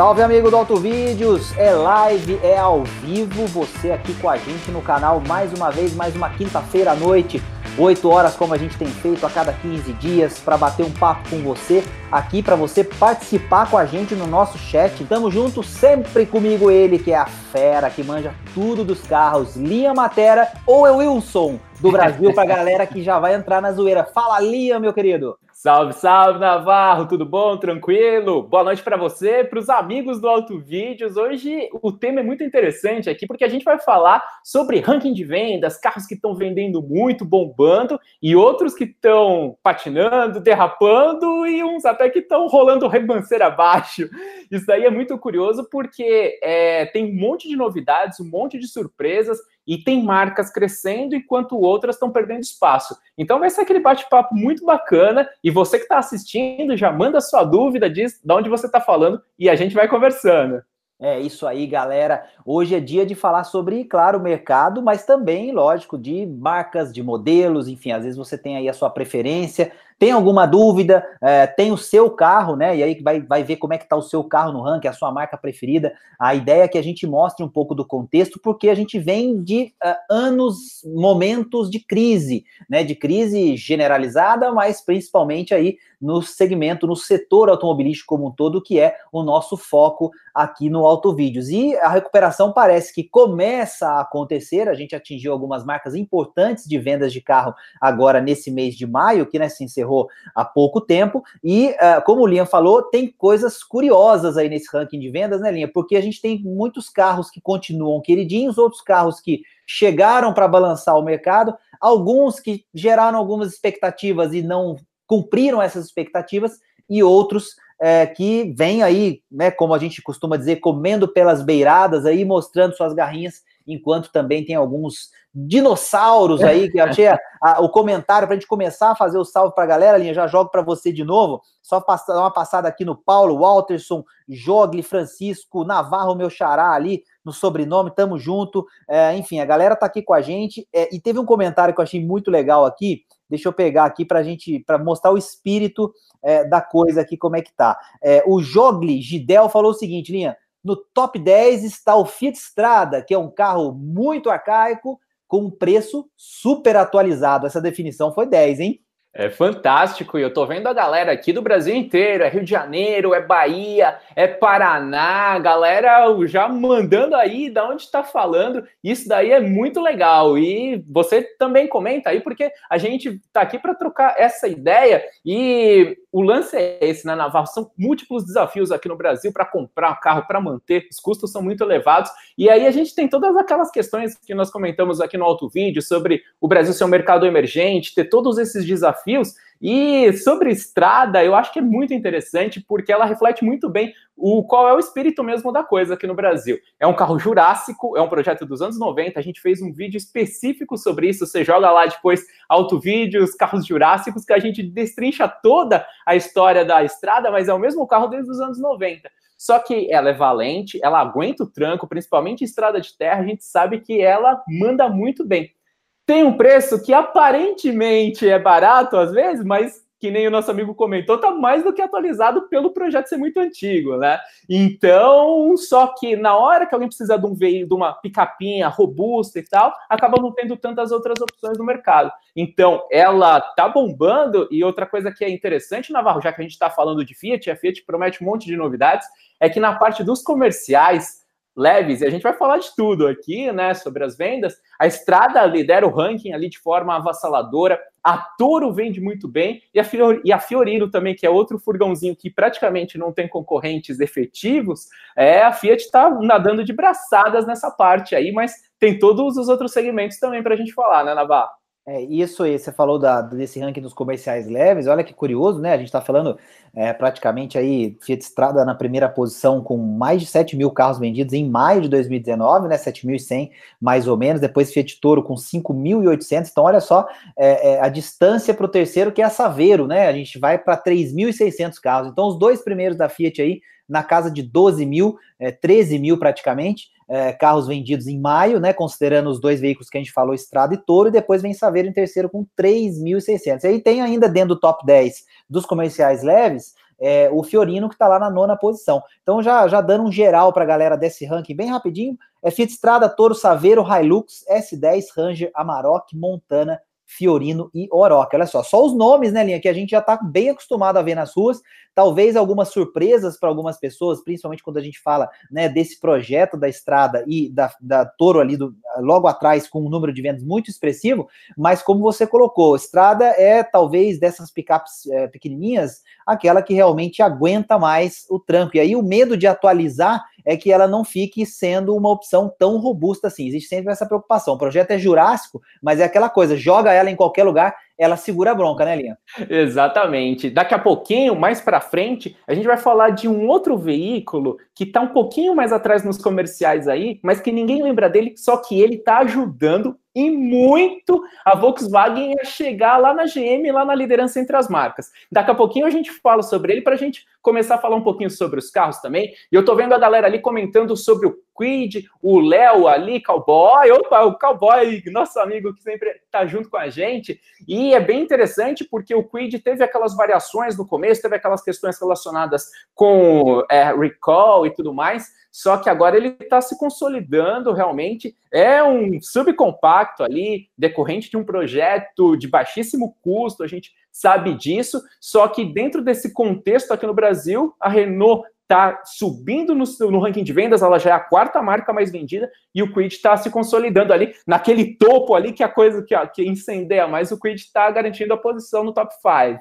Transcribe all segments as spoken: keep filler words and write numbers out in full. Salve, amigo do Auto Vídeos! É live, é ao vivo, você aqui com a gente no canal mais uma vez, mais uma quinta-feira à noite, oito horas, como a gente tem feito a cada quinze dias, para bater um papo com você, aqui para você participar com a gente no nosso chat. Tamo junto sempre comigo, ele que é a fera, que manja tudo dos carros, Linha Matera, ou é Wilson do Brasil, pra galera que já vai entrar na zoeira. Fala, Linha, meu querido! Salve, salve, Navarro! Tudo bom? Tranquilo? Boa noite para você, para os amigos do Auto Vídeos. Hoje o tema é muito interessante aqui, porque a gente vai falar sobre ranking de vendas, carros que estão vendendo muito, bombando, e outros que estão patinando, derrapando, e uns até que estão rolando ribanceira abaixo. Isso aí é muito curioso, porque é, tem um monte de novidades, um monte de surpresas, e tem marcas crescendo, enquanto outras estão perdendo espaço. Então vai ser aquele bate-papo muito bacana, e você que está assistindo, já manda sua dúvida, diz de onde você está falando, e a gente vai conversando. É isso aí, galera. Hoje é dia de falar sobre, claro, o mercado, mas também, lógico, de marcas, de modelos, enfim, às vezes você tem aí a sua preferência, tem alguma dúvida, é, tem o seu carro, né? E aí vai, vai ver como é que está o seu carro no ranking, a sua marca preferida. A ideia é que a gente mostre um pouco do contexto, porque a gente vem de uh, anos, momentos de crise, né? De crise generalizada, mas principalmente aí no segmento, no setor automobilístico como um todo, que é o nosso foco aqui no Auto Vídeos. E a recuperação parece que começa a acontecer, a gente atingiu algumas marcas importantes de vendas de carro agora nesse mês de maio, que, né, se encerrou há pouco tempo, e uh, como o Linha falou, tem coisas curiosas aí nesse ranking de vendas, né, Linha? Porque a gente tem muitos carros que continuam queridinhos, outros carros que chegaram para balançar o mercado, alguns que geraram algumas expectativas e não cumpriram essas expectativas, e outros é, que vêm aí, né, como a gente costuma dizer, comendo pelas beiradas aí, mostrando suas garrinhas, enquanto também tem alguns dinossauros aí, que eu achei a, a, o comentário, para a gente começar a fazer o salve para a galera, Linha, já jogo para você de novo, só passar uma passada aqui no Paulo, Walterson, Jogli, Francisco, Navarro, meu xará ali, no sobrenome, tamo junto, é, enfim, a galera tá aqui com a gente, é, e teve um comentário que eu achei muito legal aqui, deixa eu pegar aqui para gente, para mostrar o espírito é, da coisa aqui, como é que tá. É, o Jogli, Gidel, falou o seguinte, Linha, no top dez está o Fiat Strada, que é um carro muito arcaico, com um preço super atualizado. Essa definição foi dez, hein? É fantástico, e eu tô vendo a galera aqui do Brasil inteiro, é Rio de Janeiro, é Bahia, é Paraná, galera já mandando aí da onde tá falando, isso daí é muito legal, e você também comenta aí, porque a gente tá aqui para trocar essa ideia, e o lance é esse, né, Navarro? São múltiplos desafios aqui no Brasil para comprar um carro, para manter, os custos são muito elevados, e aí a gente tem todas aquelas questões que nós comentamos aqui no Auto Vídeo, sobre o Brasil ser um mercado emergente, ter todos esses desafios, desafios, e sobre Strada eu acho que é muito interessante, porque ela reflete muito bem o qual é o espírito mesmo da coisa aqui no Brasil. É um carro jurássico, é um projeto dos anos noventa, a gente fez um vídeo específico sobre isso, você joga lá depois Autovídeos, carros jurássicos, que a gente destrincha toda a história da Strada, mas é o mesmo carro desde os anos noventa. Só que ela é valente, ela aguenta o tranco, principalmente em estrada de terra, a gente sabe que ela manda muito bem. Tem um preço que aparentemente é barato às vezes, mas que nem o nosso amigo comentou, tá mais do que atualizado pelo projeto ser muito antigo, né? Então, só que na hora que alguém precisa de um veículo, de uma picapinha robusta e tal, acaba não tendo tantas outras opções no mercado. Então, ela tá bombando, e outra coisa que é interessante, Navarro, já que a gente tá falando de Fiat, a Fiat promete um monte de novidades, é que na parte dos comerciais leves, e a gente vai falar de tudo aqui, né, sobre as vendas, a Strada lidera o ranking ali de forma avassaladora, a Toro vende muito bem, e a, Fior, e a Fiorino também, que é outro furgãozinho que praticamente não tem concorrentes efetivos, é, a Fiat está nadando de braçadas nessa parte aí, mas tem todos os outros segmentos também para a gente falar, né, Navarro? É, isso aí, você falou da, desse ranking dos comerciais leves, olha que curioso, né, a gente tá falando é, praticamente aí, Fiat Strada na primeira posição com mais de sete mil carros vendidos em maio de dois mil e dezenove, né, sete mil e cem mais ou menos, depois Fiat Toro com cinco mil e oitocentos, então olha só é, é, a distância para o terceiro, que é a Saveiro, né, a gente vai para três mil e seiscentos carros, então os dois primeiros da Fiat aí, na casa de doze mil, é, treze mil praticamente, É, carros vendidos em maio, né, considerando os dois veículos que a gente falou, Strada e Toro, e depois vem Saveiro em terceiro com três mil e seiscentos. Aí tem ainda dentro do top dez dos comerciais leves, é, o Fiorino, que está lá na nona posição. Então, já, já dando um geral para a galera desse ranking bem rapidinho, é Fiat Strada, Toro, Saveiro, Hilux, S dez, Ranger, Amarok, Montana, Fiorino e Oroca. Olha só, só os nomes, né, Linha, que a gente já está bem acostumado a ver nas ruas, talvez algumas surpresas para algumas pessoas, principalmente quando a gente fala, né, desse projeto da Strada e da, da Toro ali, do, logo atrás, com um número de vendas muito expressivo, mas como você colocou, Strada é, talvez, dessas picapes é, pequenininhas, aquela que realmente aguenta mais o tranco. E aí o medo de atualizar é que ela não fique sendo uma opção tão robusta assim. Existe sempre essa preocupação. O projeto é jurássico, mas é aquela coisa, joga ela em qualquer lugar, ela segura a bronca, né, Linha? Exatamente. Daqui a pouquinho, mais para frente, a gente vai falar de um outro veículo que tá um pouquinho mais atrás nos comerciais aí, mas que ninguém lembra dele, só que ele tá ajudando e muito a Volkswagen a chegar lá na G M, lá na liderança entre as marcas. Daqui a pouquinho a gente fala sobre ele, para a gente começar a falar um pouquinho sobre os carros também. E eu tô vendo a galera ali comentando sobre o Kwid, o Léo ali, Cowboy, opa, o Cowboy, nosso amigo que sempre tá junto com a gente. E é bem interessante porque o Kwid teve aquelas variações no começo, teve aquelas questões relacionadas com é, recall e tudo mais, só que agora ele está se consolidando realmente, é um subcompacto ali, decorrente de um projeto de baixíssimo custo, a gente sabe disso, só que dentro desse contexto aqui no Brasil, a Renault está subindo no, no ranking de vendas, ela já é a quarta marca mais vendida, e o Kwid está se consolidando ali, naquele topo ali, que é a coisa que, ó, que incendeia, mas o Kwid está garantindo a posição no top cinco.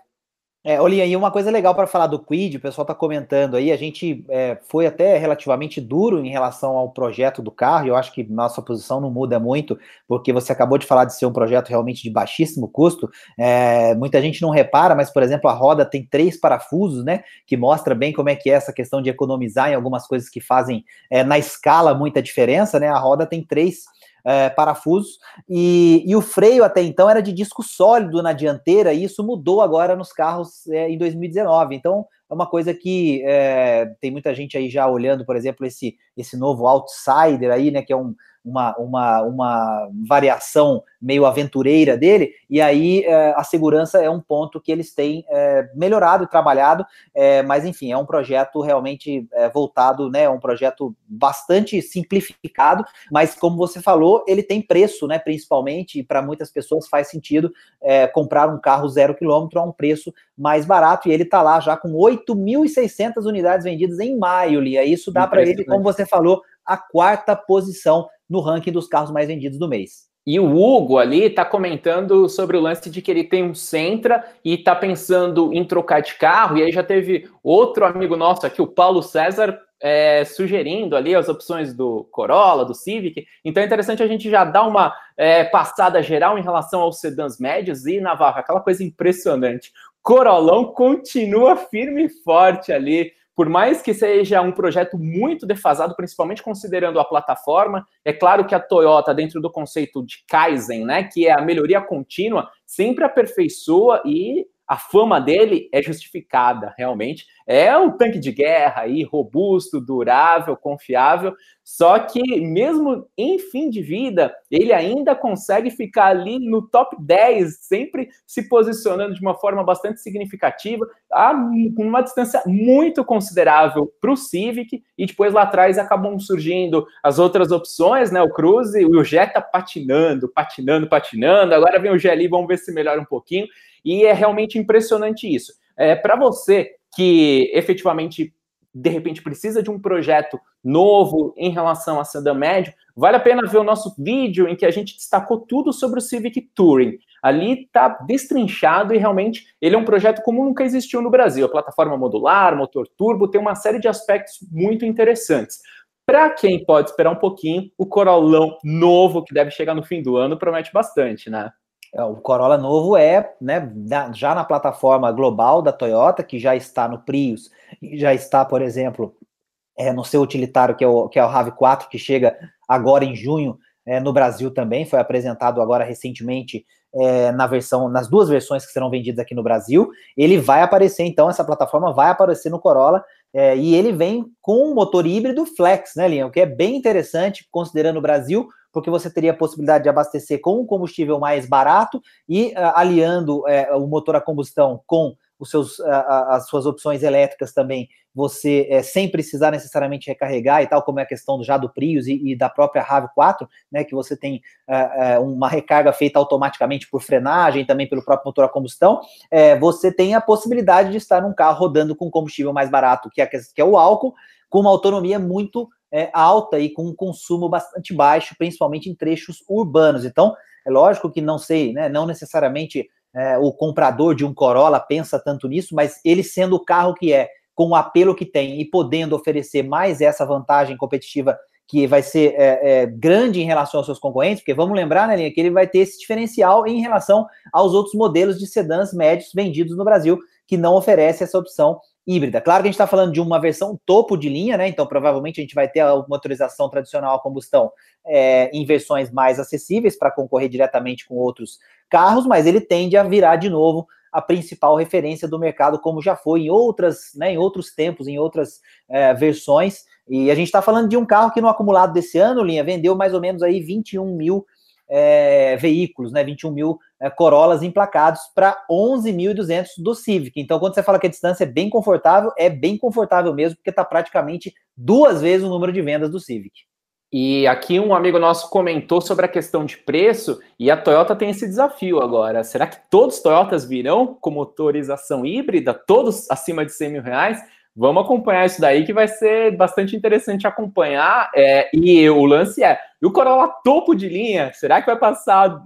É, Olinha, e uma coisa legal para falar do Kwid, o pessoal está comentando aí, a gente é, foi até relativamente duro em relação ao projeto do carro, e eu acho que nossa posição não muda muito, porque você acabou de falar de ser um projeto realmente de baixíssimo custo, é, muita gente não repara, mas, por exemplo, a roda tem três parafusos, né, que mostra bem como é que é essa questão de economizar em algumas coisas que fazem é, na escala muita diferença, né, a roda tem três É, parafusos, e, e o freio até então era de disco sólido na dianteira, e isso mudou agora nos carros é, em dois mil e dezenove, então é uma coisa que é, tem muita gente aí já olhando, por exemplo, esse, esse novo Outsider aí, né, que é um, uma, uma, uma variação meio aventureira dele, e aí é, a segurança é um ponto que eles têm é, melhorado e trabalhado, é, mas enfim, é um projeto realmente é, voltado, né, é um projeto bastante simplificado, mas como você falou, ele tem preço, né, principalmente, e para muitas pessoas faz sentido é, comprar um carro zero quilômetro a um preço mais barato, e ele tá lá já com oito mil e seiscentas unidades vendidas em maio, Lia, isso dá para ele, como você falou, a quarta posição no ranking dos carros mais vendidos do mês. E o Hugo ali está comentando sobre o lance de que ele tem um Sentra e está pensando em trocar de carro, e aí já teve outro amigo nosso aqui, o Paulo César, é, sugerindo ali as opções do Corolla, do Civic, então é interessante a gente já dar uma é, passada geral em relação aos sedãs médios, e Navarro, aquela coisa impressionante, Corollão continua firme e forte ali, por mais que seja um projeto muito defasado, principalmente considerando a plataforma. É claro que a Toyota, dentro do conceito de Kaizen, né, que é a melhoria contínua, sempre aperfeiçoa, e a fama dele é justificada, realmente. É um tanque de guerra aí, robusto, durável, confiável, só que mesmo em fim de vida, ele ainda consegue ficar ali no top dez, sempre se posicionando de uma forma bastante significativa, com uma distância muito considerável para o Civic, e depois lá atrás acabam surgindo as outras opções, né? O Cruze e o Jetta patinando, patinando, patinando, agora vem o G L I, vamos ver se melhora um pouquinho, e é realmente impressionante isso. É, para você que efetivamente, de repente, precisa de um projeto novo em relação a sedã médio, vale a pena ver o nosso vídeo em que a gente destacou tudo sobre o Civic Touring. Ali está destrinchado, e realmente ele é um projeto como nunca existiu no Brasil. A plataforma modular, motor turbo, tem uma série de aspectos muito interessantes. Para quem pode esperar um pouquinho, o Corollão novo, que deve chegar no fim do ano, promete bastante, né? O Corolla novo é, né, já na plataforma global da Toyota, que já está no Prius, já está, por exemplo, é, no seu utilitário, que é o, que é o RAV quatro, que chega agora em junho é, no Brasil também, foi apresentado agora recentemente, É, na versão, nas duas versões que serão vendidas aqui no Brasil. Ele vai aparecer, então, essa plataforma vai aparecer no Corolla, é, e ele vem com um motor híbrido flex, né, Linha? O que é bem interessante, considerando o Brasil, porque você teria a possibilidade de abastecer com um combustível mais barato e uh, aliando uh, o motor a combustão com os seus, a, as suas opções elétricas também, você é, sem precisar necessariamente recarregar e tal, como é a questão do, já do Prius e, e da própria R A V quatro, né, que você tem é, é, uma recarga feita automaticamente por frenagem, também pelo próprio motor a combustão, é, você tem a possibilidade de estar num carro rodando com combustível mais barato, que é, que é o álcool, com uma autonomia muito é, alta e com um consumo bastante baixo, principalmente em trechos urbanos. Então, é lógico que não sei, né, não necessariamente... É, o comprador de um Corolla pensa tanto nisso, mas ele sendo o carro que é, com o apelo que tem e podendo oferecer mais essa vantagem competitiva que vai ser é, é, grande em relação aos seus concorrentes, porque vamos lembrar, né, Linha, que ele vai ter esse diferencial em relação aos outros modelos de sedãs médios vendidos no Brasil, que não oferece essa opção híbrida. Claro que a gente está falando de uma versão topo de linha, né? Então provavelmente a gente vai ter a motorização tradicional a combustão é, em versões mais acessíveis para concorrer diretamente com outros carros, mas ele tende a virar de novo a principal referência do mercado, como já foi em outras, né, em outros tempos, em outras é, versões. E a gente está falando de um carro que no acumulado desse ano, Linha, vendeu mais ou menos aí vinte e um mil é, veículos, né? vinte e um mil é, Corollas emplacados para onze mil e duzentos do Civic. Então, quando você fala que a distância é bem confortável, é bem confortável mesmo, porque está praticamente duas vezes o número de vendas do Civic. E aqui um amigo nosso comentou sobre a questão de preço, e a Toyota tem esse desafio agora. Será que todos os Toyotas virão com motorização híbrida? Todos acima de cem mil reais? Vamos acompanhar isso daí, que vai ser bastante interessante acompanhar. É, e o lance é, e o Corolla topo de linha, será que vai passar,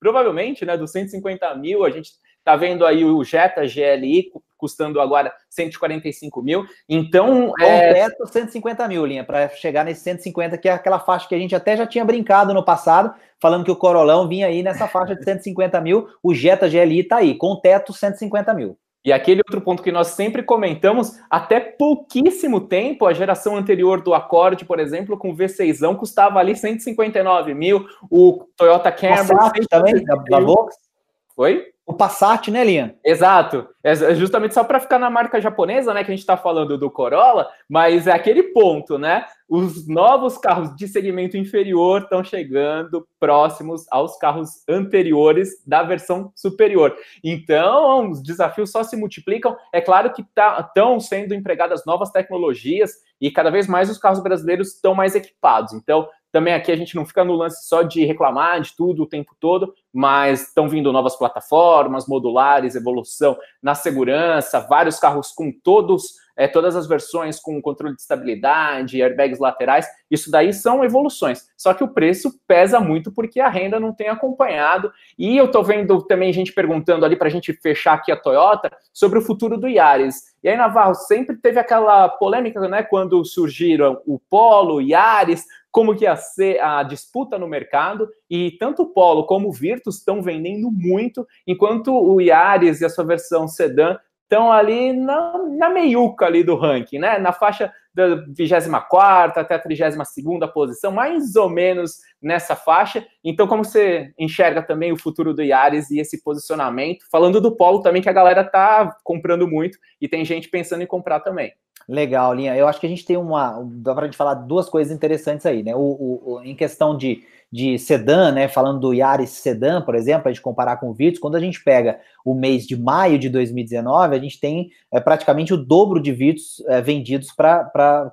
provavelmente, né, dos cento e cinquenta mil? A gente tá vendo aí o Jetta G L I custando agora cento e quarenta e cinco mil. Então, é... Completo cento e cinquenta mil, Linha, para chegar nesse cento e cinquenta, que é aquela faixa que a gente até já tinha brincado no passado, falando que o Corolão vinha aí nessa faixa de cento e cinquenta mil, o Jetta G L I tá aí, com teto cento e cinquenta mil. E aquele outro ponto que nós sempre comentamos, até pouquíssimo tempo, a geração anterior do Accord, por exemplo, com o V seisão, custava ali cento e cinquentas e nove mil, o Toyota Camry... Passat também, da Fox. Oi? O Passat, né, Linha? Exato. É justamente só para ficar na marca japonesa, né, que a gente está falando do Corolla, mas é aquele ponto, né? Os novos carros de segmento inferior estão chegando próximos aos carros anteriores da versão superior. Então, os desafios só se multiplicam. É claro que estão sendo empregadas novas tecnologias e cada vez mais os carros brasileiros estão mais equipados. Então, também aqui a gente não fica no lance só de reclamar de tudo o tempo todo, mas estão vindo novas plataformas, modulares, evolução na segurança, vários carros com todos, é, todas as versões com controle de estabilidade, airbags laterais, isso daí são evoluções. Só que o preço pesa muito porque a renda não tem acompanhado. E eu tô vendo também gente perguntando ali, para a gente fechar aqui a Toyota, sobre o futuro do Yaris. E aí, Navarro, sempre teve aquela polêmica, né, quando surgiram o Polo, o Yaris, como que ia ser a disputa no mercado, e tanto o Polo como o Virtus estão vendendo muito, enquanto o Yaris e a sua versão sedã estão ali na, na meiuca ali do ranking, né? Na faixa da vigésima quarta até a trigésima segunda posição, mais ou menos nessa faixa. Então, como você enxerga também o futuro do Yaris e esse posicionamento? Falando do Polo também, que a galera tá comprando muito e tem gente pensando em comprar também. Legal, Linha. Eu acho que a gente tem uma... Dá para a gente falar duas coisas interessantes aí, né? O, o, o, em questão de, de sedã, né? Falando do Yaris sedã, por exemplo, a gente comparar com o Virtus, quando a gente pega o mês de maio de dois mil e dezenove, a gente tem é, praticamente o dobro de Virtus é, vendidos para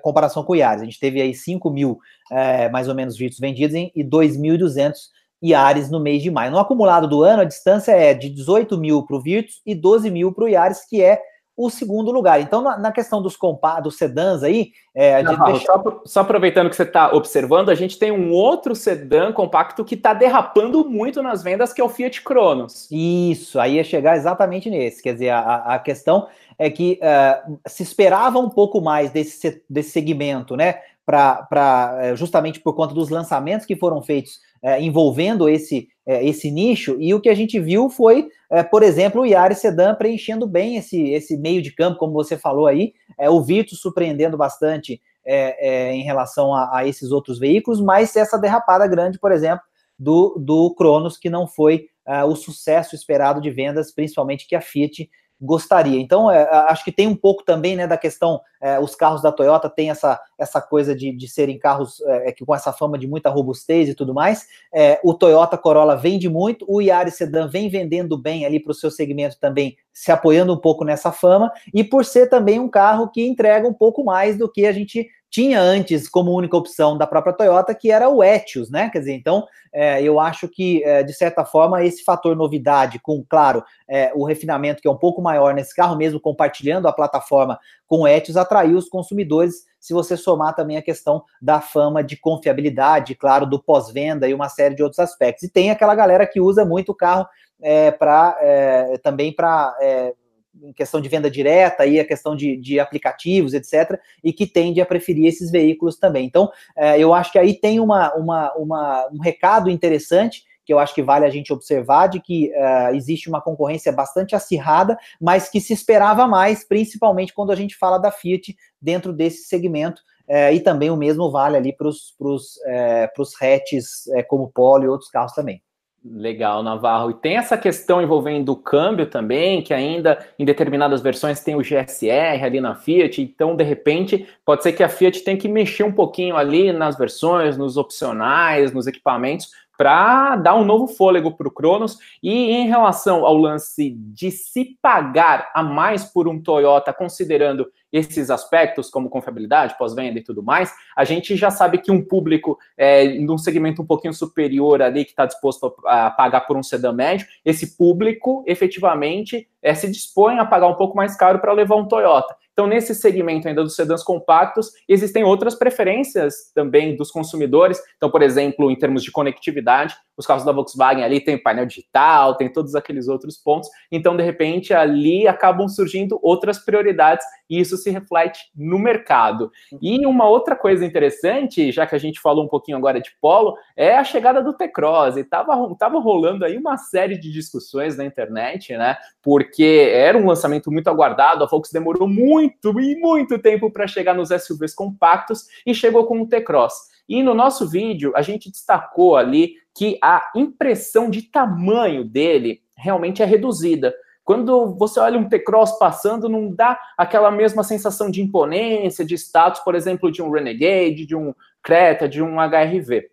comparação com o Yaris. A gente teve aí cinco mil, é, mais ou menos, Virtus vendidos em, e dois mil e duzentos Yaris no mês de maio. No acumulado do ano, a distância é de dezoito mil para o Virtus e doze mil para o Yaris, que é o segundo lugar. Então, na, na questão dos, compa dos sedãs aí... É, a gente Não, deixa... só, só aproveitando que você está observando, a gente tem um outro sedã compacto que está derrapando muito nas vendas, que é o Fiat Cronos. Isso, aí ia chegar exatamente nesse. Quer dizer, a, a questão é que uh, se esperava um pouco mais desse, desse segmento, né? Pra, pra, justamente por conta dos lançamentos que foram feitos é, envolvendo esse, é, esse nicho, e o que a gente viu foi, é, por exemplo, o Yaris Sedan preenchendo bem esse, esse meio de campo, como você falou aí, é, o Virtus surpreendendo bastante é, é, em relação a, a esses outros veículos, mas essa derrapada grande, por exemplo, do, do Cronos, que não foi é, o sucesso esperado de vendas, principalmente que a Fiat gostaria. Então, é, acho que tem um pouco também, né, da questão, é, os carros da Toyota têm essa, essa coisa de, de serem carros é, que, com essa fama de muita robustez e tudo mais. É, o Toyota Corolla vende muito, o Yaris Sedan vem vendendo bem ali para o seu segmento também, se apoiando um pouco nessa fama, e por ser também um carro que entrega um pouco mais do que a gente tinha antes como única opção da própria Toyota, que era o Etios, né? Quer dizer, então, é, eu acho que, é, de certa forma, esse fator novidade com, claro, é, o refinamento que é um pouco maior nesse carro, mesmo compartilhando a plataforma com o Etios, atraiu os consumidores, se você somar também a questão da fama de confiabilidade, claro, do pós-venda e uma série de outros aspectos. E tem aquela galera que usa muito o carro é, pra, é, também para... É, em questão de venda direta, aí a questão de, de aplicativos, etcétera, e que tende a preferir esses veículos também. Então, é, eu acho que aí tem uma, uma, uma, um recado interessante, que eu acho que vale a gente observar, de que uh, existe uma concorrência bastante acirrada, mas que se esperava mais, principalmente quando a gente fala da Fiat dentro desse segmento, é, e também o mesmo vale ali para os é, hatches é, como Polo e outros carros também. Legal, Navarro. E tem essa questão envolvendo o câmbio também, que ainda em determinadas versões tem o G S R ali na Fiat, então de repente pode ser que a Fiat tenha que mexer um pouquinho ali nas versões, nos opcionais, nos equipamentos, para dar um novo fôlego para o Cronos. E em relação ao lance de se pagar a mais por um Toyota, considerando esses aspectos como confiabilidade, pós-venda e tudo mais, a gente já sabe que um público é, num segmento um pouquinho superior ali, que está disposto a pagar por um sedã médio, esse público efetivamente é, se dispõe a pagar um pouco mais caro para levar um Toyota. Então, nesse segmento ainda dos sedãs compactos, existem outras preferências também dos consumidores. Então, por exemplo, em termos de conectividade, os carros da Volkswagen ali tem painel digital, tem todos aqueles outros pontos. Então, de repente, ali acabam surgindo outras prioridades e isso se reflete no mercado. E uma outra coisa interessante, já que a gente falou um pouquinho agora de Polo, é a chegada do T-Cross. E tava, tava rolando aí uma série de discussões na internet, né? Porque era um lançamento muito aguardado, a Fox demorou muito Muito e muito tempo para chegar nos S U Vs compactos e chegou com o T-Cross. E no nosso vídeo a gente destacou ali que a impressão de tamanho dele realmente é reduzida. Quando você olha um T-Cross passando, não dá aquela mesma sensação de imponência, de status, por exemplo, de um Renegade, de um Creta, de um H R V.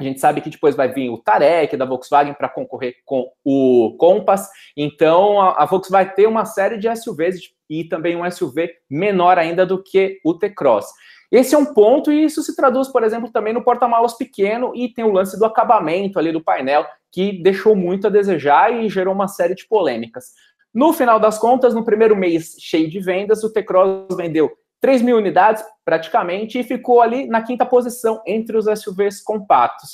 A gente sabe que depois vai vir o Tarek da Volkswagen para concorrer com o Compass. Então, a Volkswagen vai ter uma série de S U Vs e também um S U V menor ainda do que o T-Cross. Esse é um ponto, e isso se traduz, por exemplo, também no porta-malas pequeno, e tem o lance do acabamento ali do painel, que deixou muito a desejar e gerou uma série de polêmicas. No final das contas, no primeiro mês cheio de vendas, o T-Cross vendeu três mil unidades, praticamente, e ficou ali na quinta posição entre os S U Vs compactos.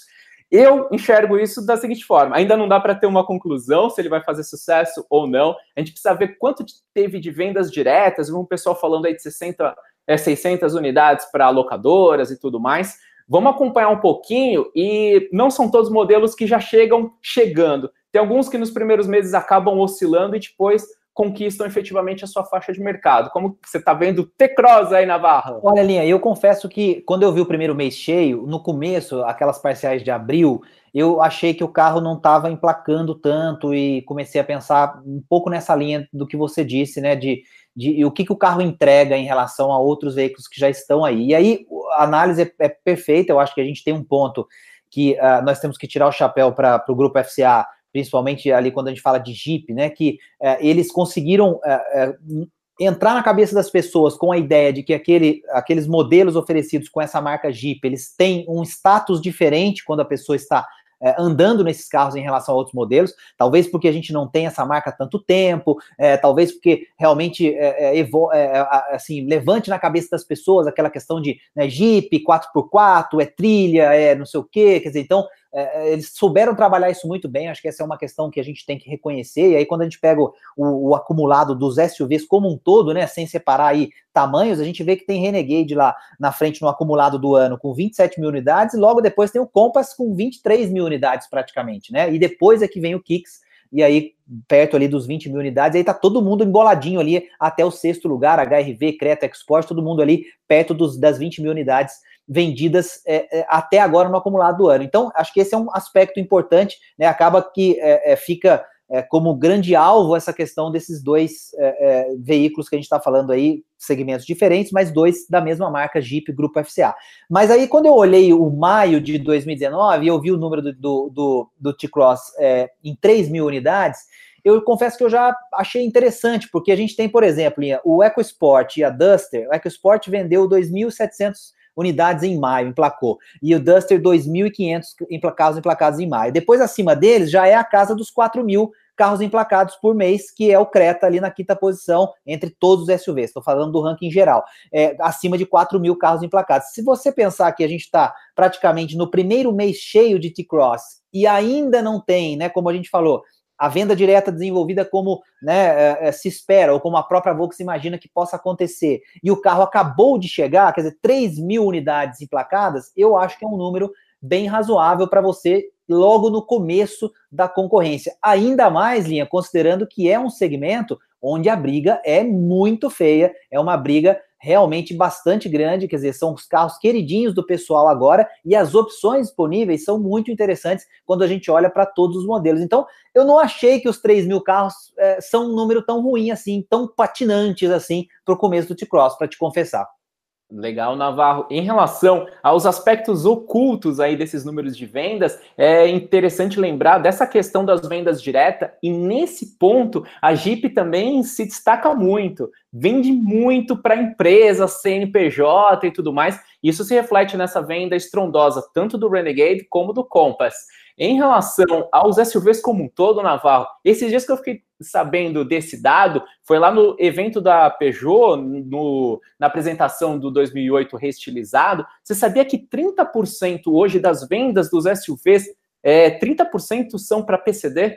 Eu enxergo isso da seguinte forma: ainda não dá para ter uma conclusão se ele vai fazer sucesso ou não. A gente precisa ver quanto teve de vendas diretas, um pessoal falando aí de sessenta, é, seiscentas unidades para locadoras e tudo mais. Vamos acompanhar um pouquinho, e não são todos modelos que já chegam chegando. Tem alguns que nos primeiros meses acabam oscilando e depois conquistam efetivamente a sua faixa de mercado. Como você está vendo o T-Cross aí, Navarro? Olha, Linha, eu confesso que quando eu vi o primeiro mês cheio, no começo, aquelas parciais de abril, eu achei que o carro não estava emplacando tanto e comecei a pensar um pouco nessa linha do que você disse, né, de, de o que, que o carro entrega em relação a outros veículos que já estão aí. E aí a análise é, é perfeita. Eu acho que a gente tem um ponto que uh, nós temos que tirar o chapéu para o grupo F C A, principalmente ali quando a gente fala de Jeep, né, que é, eles conseguiram é, é, entrar na cabeça das pessoas com a ideia de que aquele, aqueles modelos oferecidos com essa marca Jeep, eles têm um status diferente quando a pessoa está É, andando nesses carros em relação a outros modelos, talvez porque a gente não tem essa marca há tanto tempo, é, talvez porque realmente é, é, é, assim, levante na cabeça das pessoas aquela questão de, né, Jeep, quatro por quatro, é trilha, é não sei o quê. Quer dizer, então, é, eles souberam trabalhar isso muito bem. Acho que essa é uma questão que a gente tem que reconhecer. E aí, quando a gente pega o, o, o acumulado dos S U Vs como um todo, né, sem separar aí tamanhos, a gente vê que tem Renegade lá na frente no acumulado do ano com vinte e sete mil unidades, e logo depois tem o Compass com vinte e três mil unidades praticamente, né? E depois é que vem o Kicks, e aí perto ali dos vinte mil unidades, aí tá todo mundo emboladinho ali até o sexto lugar, H R V, Creta, EcoSport, todo mundo ali perto dos, das vinte mil unidades vendidas é, é, até agora no acumulado do ano. Então, acho que esse é um aspecto importante, né? Acaba que é, é, fica é, como grande alvo essa questão desses dois é, é, veículos que a gente está falando aí, segmentos diferentes, mas dois da mesma marca Jeep Grupo F C A. Mas aí, quando eu olhei o maio de dois mil e dezenove e eu vi o número do, do, do, do T-Cross é, em três mil unidades, eu confesso que eu já achei interessante, porque a gente tem, por exemplo, o EcoSport e a Duster. O EcoSport vendeu dois mil e setecentos unidades em maio, emplacou. E o Duster, dois mil e quinhentos carros emplacados em maio. Depois, acima deles, já é a casa dos quatro mil carros emplacados por mês, que é o Creta ali na quinta posição, entre todos os S U Vs. Estou falando do ranking geral. É, acima de quatro mil carros emplacados. Se você pensar que a gente está praticamente no primeiro mês cheio de T-Cross, e ainda não tem, né, como a gente falou, a venda direta desenvolvida como, né, se espera, ou como a própria Volkswagen imagina que possa acontecer, e o carro acabou de chegar, quer dizer, três mil unidades emplacadas, eu acho que é um número bem razoável para você logo no começo da concorrência. Ainda mais, Linha, considerando que é um segmento onde a briga é muito feia, é uma briga realmente bastante grande, quer dizer, são os carros queridinhos do pessoal agora, e as opções disponíveis são muito interessantes quando a gente olha para todos os modelos. Então, eu não achei que os três mil carros é, são um número tão ruim assim, tão patinantes assim, para o começo do T-Cross, para te confessar. Legal, Navarro. Em relação aos aspectos ocultos aí desses números de vendas, é interessante lembrar dessa questão das vendas diretas, e nesse ponto a Jeep também se destaca muito. Vende muito para empresas, C N P J e tudo mais. Isso se reflete nessa venda estrondosa, tanto do Renegade como do Compass. Em relação aos S U Vs como um todo, Navarro, esses dias que eu fiquei sabendo desse dado, foi lá no evento da Peugeot, no, na apresentação do dois mil e oito reestilizado. Você sabia que trinta por cento hoje das vendas dos S U Vs, é, trinta por cento são para P C D?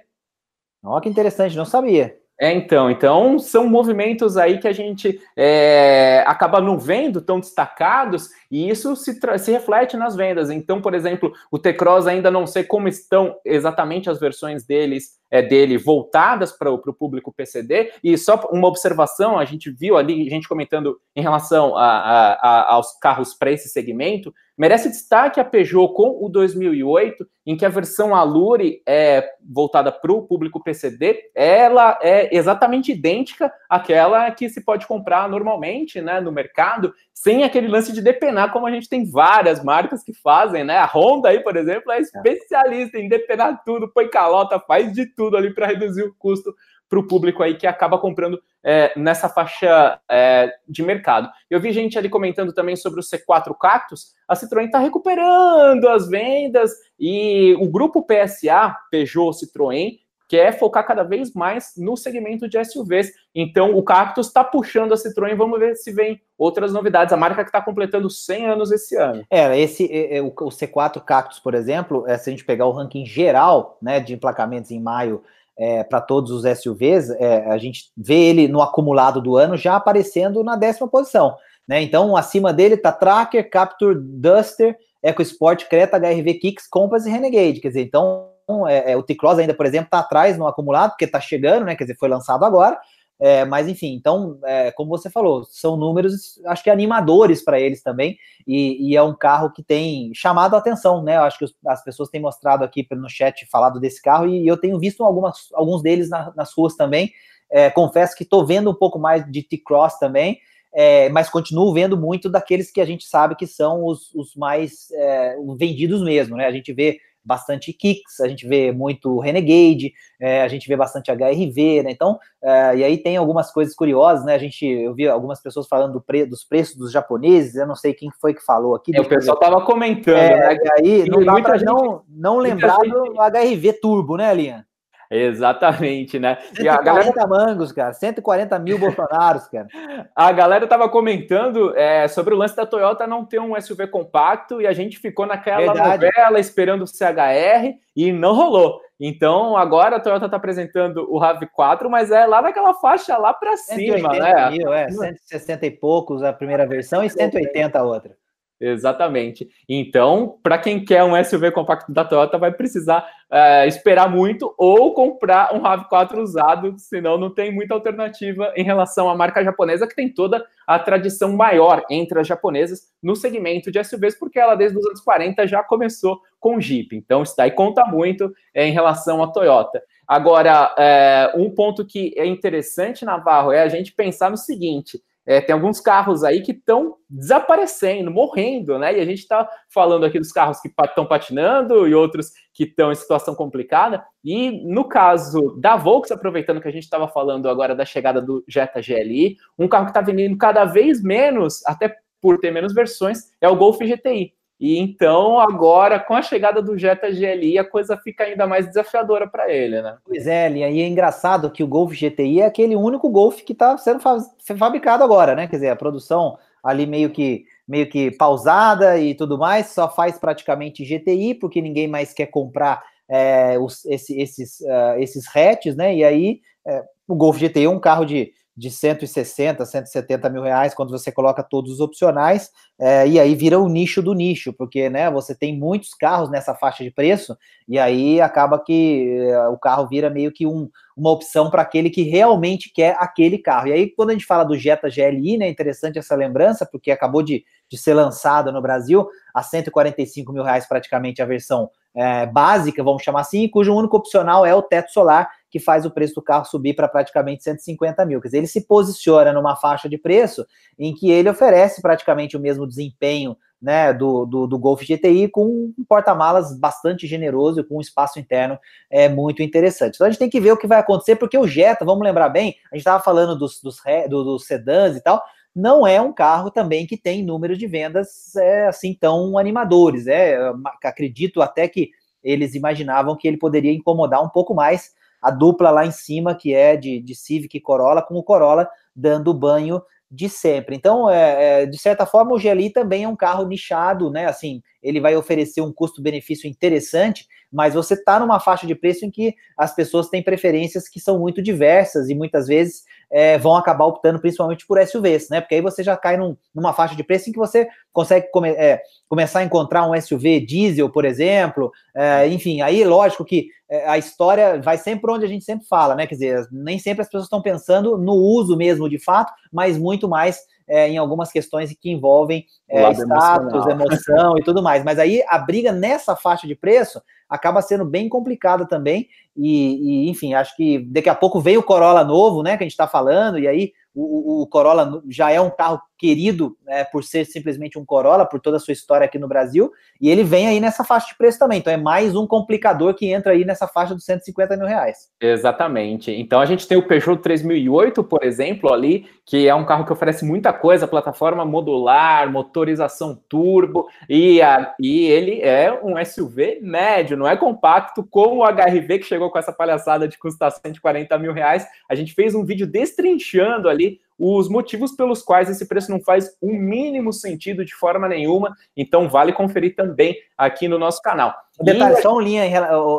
Olha que interessante, não sabia. É, então, então, são movimentos aí que a gente é, acaba não vendo tão destacados, e isso se, se reflete nas vendas. Então, por exemplo, o T-Cross, ainda não sei como estão exatamente as versões deles, é, dele voltadas para o público P C D, e só uma observação, a gente viu ali, gente comentando em relação a, a, a, aos carros para esse segmento, merece destaque a Peugeot com o dois mil e oito, em que a versão Allure, é, voltada para o público P C D, ela é exatamente idêntica àquela que se pode comprar normalmente, né, no mercado, sem aquele lance de depenar, como a gente tem várias marcas que fazem, né? A Honda, aí, por exemplo, é especialista em depenar tudo, põe calota, faz de tudo ali para reduzir o custo para o público aí que acaba comprando é, nessa faixa é, de mercado. Eu vi gente ali comentando também sobre o C quatro Cactus. A Citroën está recuperando as vendas, e o grupo P S A, Peugeot, Citroën, quer focar cada vez mais no segmento de S U Vs. Então, o Cactus está puxando a Citroën, vamos ver se vem outras novidades. A marca que está completando cem anos esse ano. É, esse, é, o, o C quatro Cactus, por exemplo, é, se a gente pegar o ranking geral, né, de emplacamentos em maio, É, para todos os S U Vs, é, a gente vê ele no acumulado do ano já aparecendo na décima posição, né? Então, acima dele tá Tracker, Captur, Duster, EcoSport, Creta, H R V, Kicks, Compass e Renegade. Quer dizer, então é, é, o T-Cross ainda, por exemplo, tá atrás no acumulado, porque tá chegando, né? Quer dizer, foi lançado agora. É, mas, enfim, então, é, como você falou, são números, acho que animadores para eles também, e, e é um carro que tem chamado a atenção, né? Eu acho que os, as pessoas têm mostrado aqui no chat, falado desse carro, e eu tenho visto algumas, alguns deles na, nas ruas também. É, confesso que estou vendo um pouco mais de T-Cross também, é, mas continuo vendo muito daqueles que a gente sabe que são os, os mais é, vendidos mesmo, né? A gente vê bastante Kicks, a gente vê muito Renegade, é, a gente vê bastante H R V, né? Então, é, e aí tem algumas coisas curiosas, né? A gente, eu vi algumas pessoas falando do pre, dos preços dos japoneses, eu não sei quem foi que falou aqui. É, o pessoal ver. tava comentando, é, né? Aí não dá pra gente, não, não lembrar gente... do H R V Turbo, né, Linha? Exatamente, né? cento e quarenta e a galera... mangos, cara. cento e quarenta mil Bolsonaros, cara. A galera tava comentando é, sobre o lance da Toyota não ter um S U V compacto, e a gente ficou naquela Verdade. novela esperando o C H R e não rolou. Então, agora a Toyota tá apresentando o RAV quatro, mas é lá naquela faixa lá para cima, né? Mil, é, cento e sessenta e poucos a primeira versão e cento e oitenta a outra. Exatamente. Então, para quem quer um S U V compacto da Toyota, vai precisar é, esperar muito ou comprar um RAV quatro usado, senão não tem muita alternativa em relação à marca japonesa, que tem toda a tradição maior entre as japonesas no segmento de S U Vs, porque ela desde os anos quarenta já começou com Jeep. Então, isso daí conta muito é, em relação à Toyota. Agora, é, um ponto que é interessante, Navarro, é a gente pensar no seguinte, é, tem alguns carros aí que estão desaparecendo, morrendo, né? E a gente está falando aqui dos carros que estão patinando e outros que estão em situação complicada. E no caso da Volks, aproveitando que a gente estava falando agora da chegada do Jetta G L I, um carro que está vendendo cada vez menos, até por ter menos versões, é o Golf G T I. E então, agora, com a chegada do Jetta G L I, a coisa fica ainda mais desafiadora para ele, né? Pois é, Linha, e é engraçado que o Golf G T I é aquele único Golf que está sendo fabricado agora, né? Quer dizer, a produção ali meio que, meio que pausada e tudo mais, só faz praticamente G T I, porque ninguém mais quer comprar é, os, esse, esses, uh, esses hatches, né? E aí, é, o Golf G T I é um carro de... de cento e sessenta, cento e setenta mil reais, quando você coloca todos os opcionais, é, e aí vira o nicho do nicho, porque, né, você tem muitos carros nessa faixa de preço, e aí acaba que é, o carro vira meio que um, uma opção para aquele que realmente quer aquele carro. E aí, quando a gente fala do Jetta G L I, né, é interessante essa lembrança, porque acabou de, de ser lançado no Brasil, a cento e quarenta e cinco mil reais praticamente a versão é, básica, vamos chamar assim, cujo único opcional é o teto solar, que faz o preço do carro subir para praticamente cento e cinquenta mil. Quer dizer, ele se posiciona numa faixa de preço em que ele oferece praticamente o mesmo desempenho, né, do, do, do Golf G T I, com um porta-malas bastante generoso e com um espaço interno é, muito interessante. Então a gente tem que ver o que vai acontecer, porque o Jetta, vamos lembrar bem, a gente estava falando dos, dos, do, dos sedãs e tal, não é um carro também que tem números de vendas é, assim tão animadores. É, acredito até que eles imaginavam que ele poderia incomodar um pouco mais a dupla lá em cima, que é de, de Civic e Corolla, com o Corolla dando banho de sempre. Então, é, é, de certa forma, o G L I também é um carro nichado, né? Assim, ele vai oferecer um custo-benefício interessante, mas você está numa faixa de preço em que as pessoas têm preferências que são muito diversas e muitas vezes é, vão acabar optando principalmente por S U Vs, né? Porque aí você já cai num, numa faixa de preço em que você consegue come, é, começar a encontrar um S U V diesel, por exemplo. É, enfim, aí lógico que a história vai sempre onde a gente sempre fala, né? Quer dizer, nem sempre as pessoas estão pensando no uso mesmo de fato, mas muito mais é, em algumas questões que envolvem é, status, emoção e tudo mais. Mas aí a briga nessa faixa de preço acaba sendo bem complicada também. E, e enfim, acho que daqui a pouco vem o Corolla novo, né? Que a gente está falando, e aí o, o Corolla já é um carro querido, né, por ser simplesmente um Corolla, por toda a sua história aqui no Brasil, e ele vem aí nessa faixa de preço também, então é mais um complicador que entra aí nessa faixa dos cento e cinquenta mil reais. Exatamente, então a gente tem o Peugeot três mil e oito, por exemplo, ali, que é um carro que oferece muita coisa, plataforma modular, motorização turbo, e, a, e ele é um S U V médio, não é compacto, como o H R V que chegou com essa palhaçada de custar cento e quarenta mil reais, a gente fez um vídeo destrinchando ali os motivos pelos quais esse preço não faz o mínimo sentido de forma nenhuma, então vale conferir também aqui no nosso canal. Um detalhe, e... só, um linha,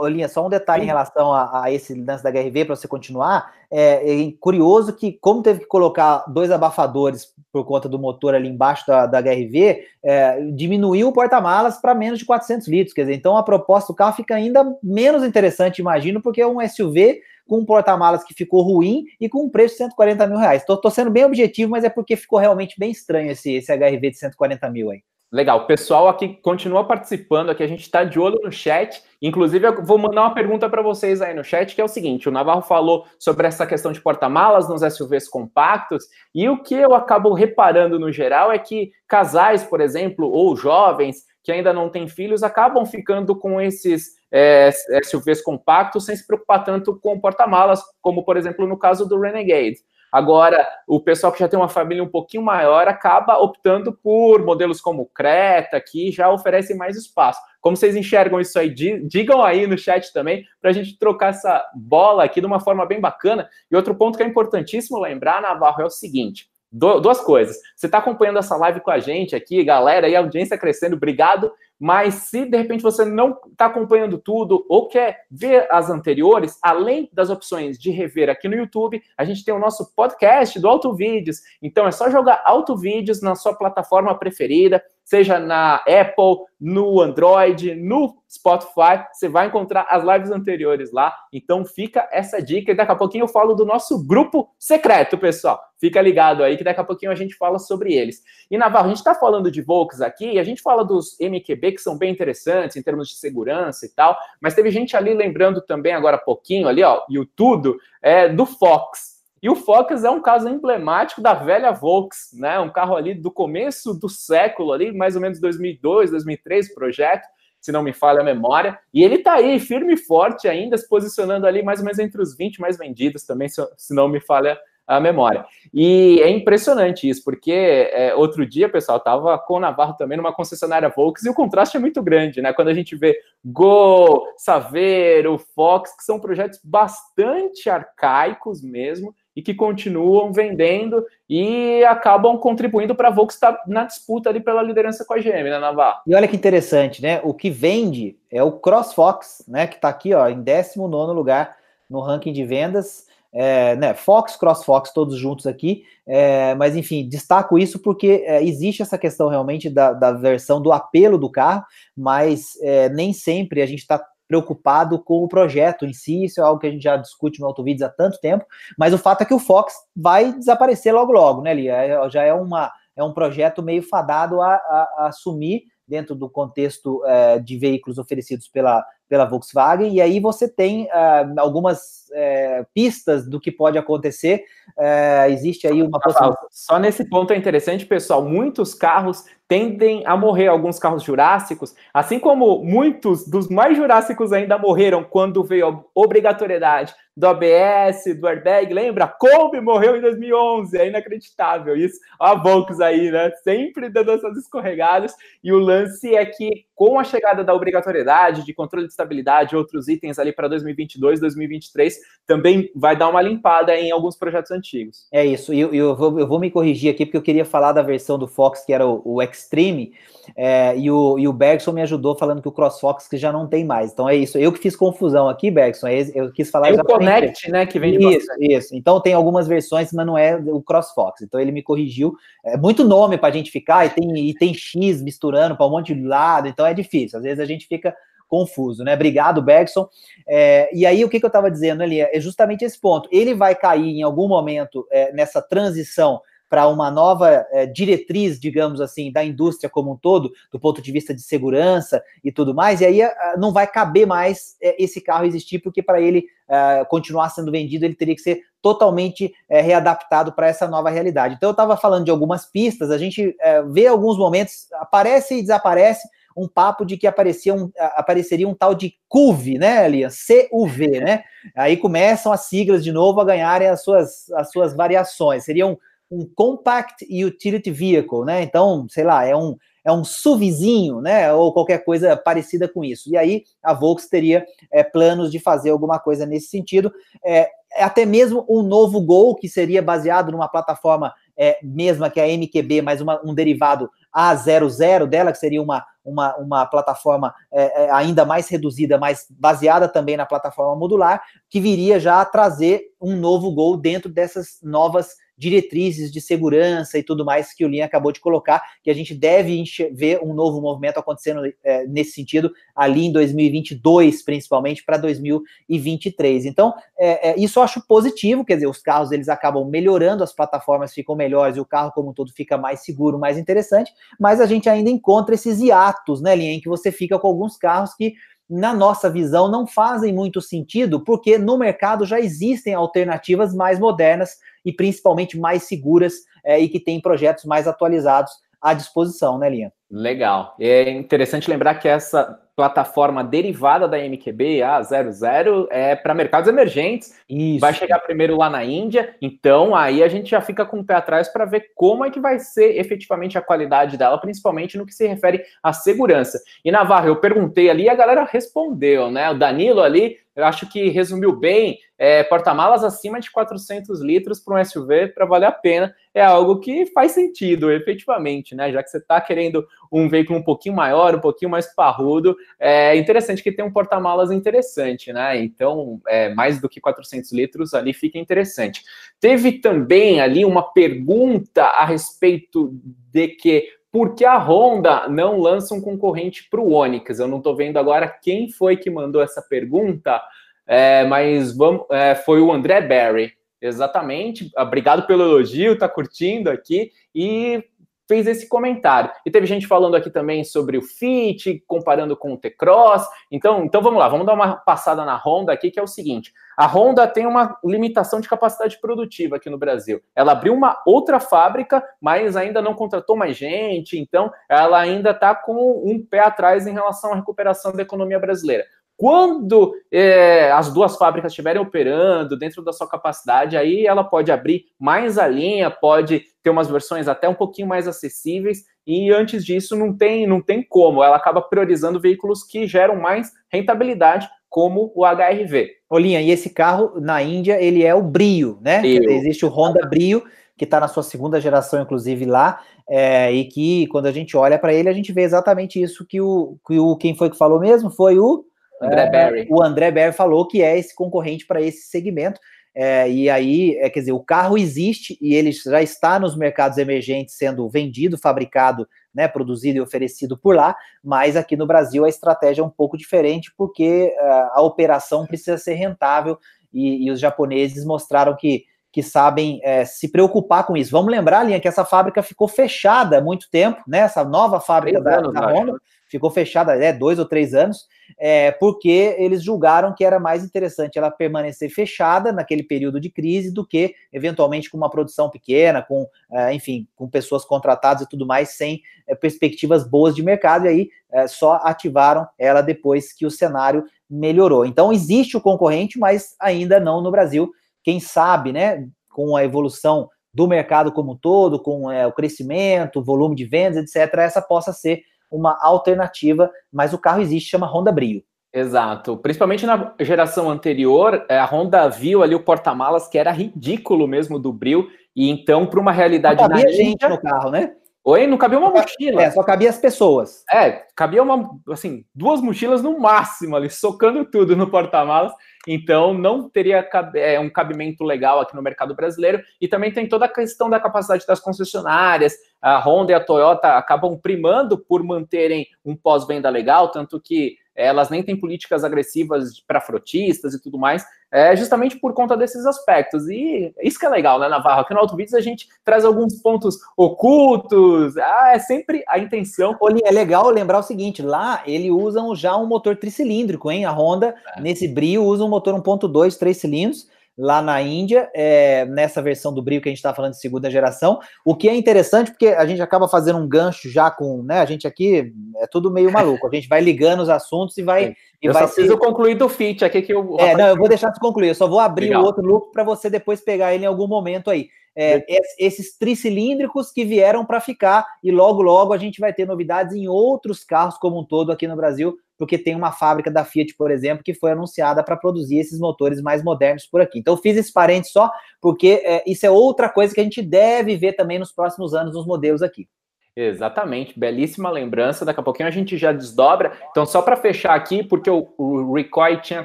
linha, só um detalhe Sim. em relação a, a esse lance da H R V, para você continuar, é, é curioso que como teve que colocar dois abafadores por conta do motor ali embaixo da, da H R V, é, diminuiu o porta-malas para menos de quatrocentos litros, quer dizer, então a proposta do carro fica ainda menos interessante, imagino, porque é um S U V com um porta-malas que ficou ruim e com um preço de cento e quarenta mil reais. Tô, tô sendo bem objetivo, mas é porque ficou realmente bem estranho esse, esse H R V de cento e quarenta mil aí. Legal, o pessoal aqui continua participando, aqui a gente está de olho no chat, inclusive eu vou mandar uma pergunta para vocês aí no chat, que é o seguinte, o Navarro falou sobre essa questão de porta-malas nos S U Vs compactos, e o que eu acabo reparando no geral é que casais, por exemplo, ou jovens que ainda não têm filhos, acabam ficando com esses é, S U Vs compactos sem se preocupar tanto com porta-malas, como por exemplo no caso do Renegade. Agora, o pessoal que já tem uma família um pouquinho maior acaba optando por modelos como Creta, que já oferecem mais espaço. Como vocês enxergam isso aí? Digam aí no chat também, para a gente trocar essa bola aqui de uma forma bem bacana. E outro ponto que é importantíssimo lembrar, Navarro, é o seguinte. Duas coisas. Você está acompanhando essa live com a gente aqui, galera, e a audiência crescendo, obrigado. Mas se, de repente, você não está acompanhando tudo ou quer ver as anteriores, além das opções de rever aqui no YouTube, a gente tem o nosso podcast do Auto Vídeos. Então, é só jogar Auto Vídeos na sua plataforma preferida. seja na Apple, no Android, no Spotify, você vai encontrar as lives anteriores lá. Então fica essa dica e daqui a pouquinho eu falo do nosso grupo secreto, pessoal. Fica ligado aí que daqui a pouquinho a gente fala sobre eles. E, Navarro, a gente está falando de Volks aqui e a gente fala dos M Q B que são bem interessantes em termos de segurança e tal, mas teve gente ali lembrando também agora há pouquinho ali, ó, e o tudo, é, do Fox. E o Focus é um caso emblemático da velha Volks, né? Um carro ali do começo do século, ali, mais ou menos dois mil e dois, dois mil e três, projeto, se não me falha a memória. E ele tá aí, firme e forte ainda, se posicionando ali mais ou menos entre os vinte mais vendidos também, se não me falha a memória. E é impressionante isso, porque é, outro dia, pessoal, tava com o Navarro também numa concessionária Volks e o contraste é muito grande, né? Quando a gente vê Gol, Saveiro, Fox, que são projetos bastante arcaicos mesmo, e que continuam vendendo e acabam contribuindo para a Volks estar na disputa ali pela liderança com a G M, né, Navarro? E olha que interessante, né? O que vende é o CrossFox, né? Que está aqui, ó, em décimo nono lugar no ranking de vendas. É, né, Fox, CrossFox, todos juntos aqui. É, mas, enfim, destaco isso porque é, existe essa questão realmente da, da versão do apelo do carro, mas é, nem sempre a gente está preocupado com o projeto em si, isso é algo que a gente já discute no Auto Vídeos há tanto tempo, mas o fato é que o Fox vai desaparecer logo logo, né, Lia? Já é, uma, é um projeto meio fadado a, a, a assumir dentro do contexto é, de veículos oferecidos pela, pela Volkswagen, e aí você tem é, algumas é, pistas do que pode acontecer, é, existe aí uma possibilidade. Só nesse ponto é interessante, pessoal, muitos carros tendem a morrer, alguns carros jurássicos, assim como muitos dos mais jurássicos ainda morreram quando veio a obrigatoriedade do A B S, do airbag, lembra? Kombi morreu em dois mil e onze, é inacreditável isso, a Volks aí, né, sempre dando essas escorregadas, e o lance é que com a chegada da obrigatoriedade, de controle de estabilidade, outros itens ali para dois mil e vinte e dois, dois mil e vinte e três, também vai dar uma limpada em alguns projetos antigos. É isso, e eu, eu, vou, eu vou me corrigir aqui, porque eu queria falar da versão do Fox, que era o, o X Extreme, é, e, o, e o Bergson me ajudou falando que o CrossFox que já não tem mais, então é isso, eu que fiz confusão aqui, Bergson, eu quis falar... É o Connect, né, que vem de isso, bastante. Isso, então tem algumas versões, mas não é o CrossFox, então ele me corrigiu, é muito nome pra gente ficar, e tem, e tem X misturando pra um monte de lado, então é difícil, às vezes a gente fica confuso, né, obrigado, Bergson, é, e aí o que, que eu tava dizendo ali, é justamente esse ponto, ele vai cair em algum momento é, nessa transição para uma nova é, diretriz, digamos assim, da indústria como um todo, do ponto de vista de segurança e tudo mais, e aí a, não vai caber mais é, esse carro existir, porque para ele a, continuar sendo vendido, ele teria que ser totalmente é, readaptado para essa nova realidade. Então eu estava falando de algumas pistas, a gente é, vê alguns momentos, aparece e desaparece, um papo de que aparecia um, apareceria um tal de C U V, né, Lia? C U V, né? Aí começam as siglas de novo a ganharem as suas, as suas variações, seriam um Compact Utility Vehicle, né, então, sei lá, é um, é um SUVzinho, né, ou qualquer coisa parecida com isso, e aí a Volks teria é, planos de fazer alguma coisa nesse sentido, é, até mesmo um novo Gol, que seria baseado numa plataforma é, mesma que a M Q B, mas uma, um derivado A zero zero dela, que seria uma, uma, uma plataforma é, ainda mais reduzida, mas baseada também na plataforma modular, que viria já a trazer um novo Gol dentro dessas novas diretrizes de segurança e tudo mais que o Linha acabou de colocar, que a gente deve ver um novo movimento acontecendo é, nesse sentido ali em dois mil e vinte e dois, principalmente para dois mil e vinte e três. Então, é, é, isso eu acho positivo, quer dizer, os carros eles acabam melhorando, as plataformas ficam melhores e o carro como um todo fica mais seguro, mais interessante, mas a gente ainda encontra esses hiatos, né, Linha, em que você fica com alguns carros que na nossa visão, não fazem muito sentido, porque no mercado já existem alternativas mais modernas e principalmente mais seguras é, e que têm projetos mais atualizados à disposição, né, Linha? Legal. É interessante lembrar que essa plataforma derivada da M Q B, A zero zero, é para mercados emergentes. Isso. Vai chegar primeiro lá na Índia, então aí a gente já fica com o pé atrás para ver como é que vai ser efetivamente a qualidade dela, principalmente no que se refere à segurança. E, Navarro, eu perguntei ali e a galera respondeu, né? O Danilo ali, eu acho que resumiu bem, é, porta-malas acima de quatrocentos litros para um S U V para valer a pena. É algo que faz sentido, efetivamente, né? Já que você está querendo um veículo um pouquinho maior, um pouquinho mais parrudo, é interessante que tem um porta-malas interessante, né? Então, é, mais do que quatrocentos litros ali fica interessante. Teve também ali uma pergunta a respeito de que Por que a Honda não lança um concorrente para o Onix? Eu não estou vendo agora quem foi que mandou essa pergunta, é, mas vamos, é, foi o André Berry. Exatamente. Obrigado pelo elogio, está curtindo aqui e fez esse comentário. E teve gente falando aqui também sobre o Fit, comparando com o T-Cross. Então, então vamos lá, vamos dar uma passada na Honda aqui, que é o seguinte. A Honda tem uma limitação de capacidade produtiva aqui no Brasil. Ela abriu uma outra fábrica, mas ainda não contratou mais gente. Então, ela ainda está com um pé atrás em relação à recuperação da economia brasileira. Quando é, as duas fábricas estiverem operando dentro da sua capacidade, aí ela pode abrir mais a linha, pode ter umas versões até um pouquinho mais acessíveis, e antes disso não tem, não tem como, ela acaba priorizando veículos que geram mais rentabilidade, como o H R V. Olinha, e esse carro, na Índia, ele é o Brio, né? Eu. Existe o Honda Brio, que está na sua segunda geração, inclusive, lá, é, e que, quando a gente olha para ele, a gente vê exatamente isso que o, que o... Quem foi que falou mesmo? Foi o... André Berry. É, o André Berry falou que é esse concorrente para esse segmento, é, e aí, é, quer dizer, o carro existe e ele já está nos mercados emergentes sendo vendido, fabricado, né, produzido e oferecido por lá, mas aqui no Brasil a estratégia é um pouco diferente porque uh, a operação precisa ser rentável e, e os japoneses mostraram que, que sabem é, se preocupar com isso. Vamos lembrar, Linha, que essa fábrica ficou fechada há muito tempo, né, essa nova fábrica da, anos, da Honda, ficou fechada, né, dois ou três anos, é, porque eles julgaram que era mais interessante ela permanecer fechada naquele período de crise do que, eventualmente, com uma produção pequena, com, é, enfim, com pessoas contratadas e tudo mais, sem é, perspectivas boas de mercado, e aí é, só ativaram ela depois que o cenário melhorou. Então, existe o concorrente, mas ainda não no Brasil. Quem sabe, né, com a evolução do mercado como um todo, com é, o crescimento, o volume de vendas, etcétera, essa possa ser uma alternativa, mas o carro existe, chama Honda Brio. Exato, principalmente na geração anterior, a Honda viu ali o porta-malas que era ridículo mesmo do Brio, e então para uma realidade... Não cabia na gente no carro, né? Oi, não cabia uma não mochila. Cabia, é, só cabia as pessoas. É, cabia uma, assim, duas mochilas no máximo ali, socando tudo no porta-malas, então não teria cab é, um cabimento legal aqui no mercado brasileiro, e também tem toda a questão da capacidade das concessionárias. A Honda e a Toyota acabam primando por manterem um pós-venda legal, tanto que elas nem têm políticas agressivas para frotistas e tudo mais, é justamente por conta desses aspectos. E isso que é legal, né, Navarro? Aqui no Auto Vídeos a gente traz alguns pontos ocultos, ah, é sempre a intenção. Olha, é legal lembrar o seguinte, lá eles usam já um motor tricilíndrico, hein? A Honda, é. nesse Brio, usa um motor um ponto dois, três cilindros, lá na Índia, é, nessa versão do Brio que a gente está falando de segunda geração, o que é interessante, porque a gente acaba fazendo um gancho já com, né, a gente aqui é tudo meio maluco, a gente vai ligando os assuntos e vai... E eu vai só preciso ser... concluir do Fit aqui que eu... É, não, eu vou deixar de concluir, eu só vou abrir Legal. o outro loop para você depois pegar ele em algum momento aí. É, esses tricilíndricos que vieram para ficar e logo, logo a gente vai ter novidades em outros carros como um todo aqui no Brasil, porque tem uma fábrica da Fiat, por exemplo, que foi anunciada para produzir esses motores mais modernos por aqui. Então, eu fiz esse parênteses só, porque é, isso é outra coisa que a gente deve ver também nos próximos anos nos modelos aqui. Exatamente, belíssima lembrança, daqui a pouquinho a gente já desdobra. Então, só para fechar aqui, porque o, o Ricoy tinha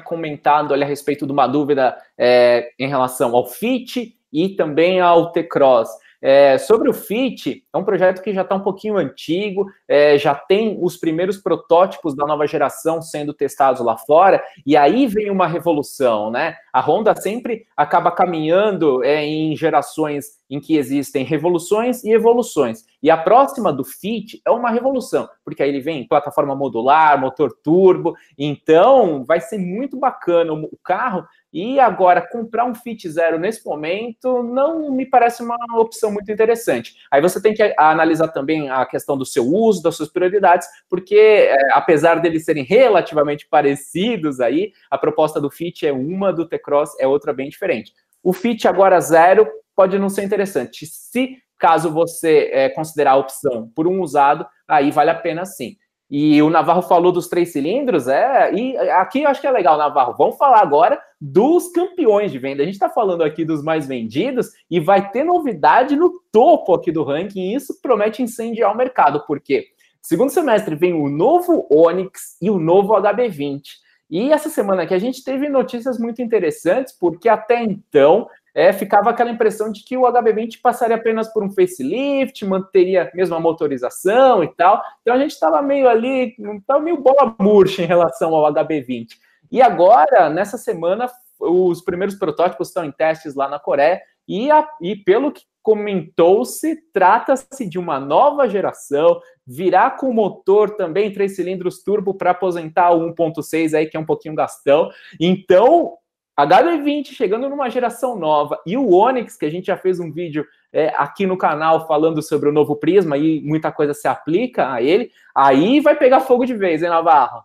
comentado ali a respeito de uma dúvida é, em relação ao Fit e também ao T-Cross. É, sobre o Fit, é um projeto que já está um pouquinho antigo, é, já tem os primeiros protótipos da nova geração sendo testados lá fora, e aí vem uma revolução, né? A Honda sempre acaba caminhando é, em gerações em que existem revoluções e evoluções, e a próxima do Fit é uma revolução, porque aí ele vem em plataforma modular, motor turbo, então vai ser muito bacana o carro. E agora, comprar um Fit Zero nesse momento não me parece uma opção muito interessante. Aí você tem que analisar também a questão do seu uso, das suas prioridades, porque é, apesar deles serem relativamente parecidos aí, a proposta do Fit é uma, do T-Cross é outra bem diferente. O Fit agora zero pode não ser interessante. Se, caso você é, considerar a opção por um usado, aí vale a pena sim. E o Navarro falou dos três cilindros, é, e aqui eu acho que é legal, Navarro, vamos falar agora dos campeões de venda. A gente está falando aqui dos mais vendidos e vai ter novidade no topo aqui do ranking, e isso promete incendiar o mercado, porque segundo semestre vem o novo Onix e o novo H B vinte. E essa semana aqui a gente teve notícias muito interessantes, porque até então é, ficava aquela impressão de que o agá bê vinte passaria apenas por um facelift, manteria a mesma motorização e tal. Então a gente estava meio ali, estava meio bola murcha em relação ao agá bê vinte. E agora, nessa semana, os primeiros protótipos estão em testes lá na Coreia, e, a, e pelo que comentou-se, trata-se de uma nova geração, virá com motor também, três cilindros turbo, para aposentar o um ponto seis aí, que é um pouquinho gastão. Então, agá bê vinte chegando numa geração nova, e o Onix, que a gente já fez um vídeo é, aqui no canal falando sobre o novo Prisma, e muita coisa se aplica a ele, aí vai pegar fogo de vez, hein, Navarro?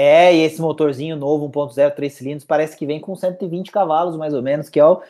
É, e esse motorzinho novo, um ponto zero, três cilindros, parece que vem com cento e vinte cavalos, mais ou menos, que é o, uh,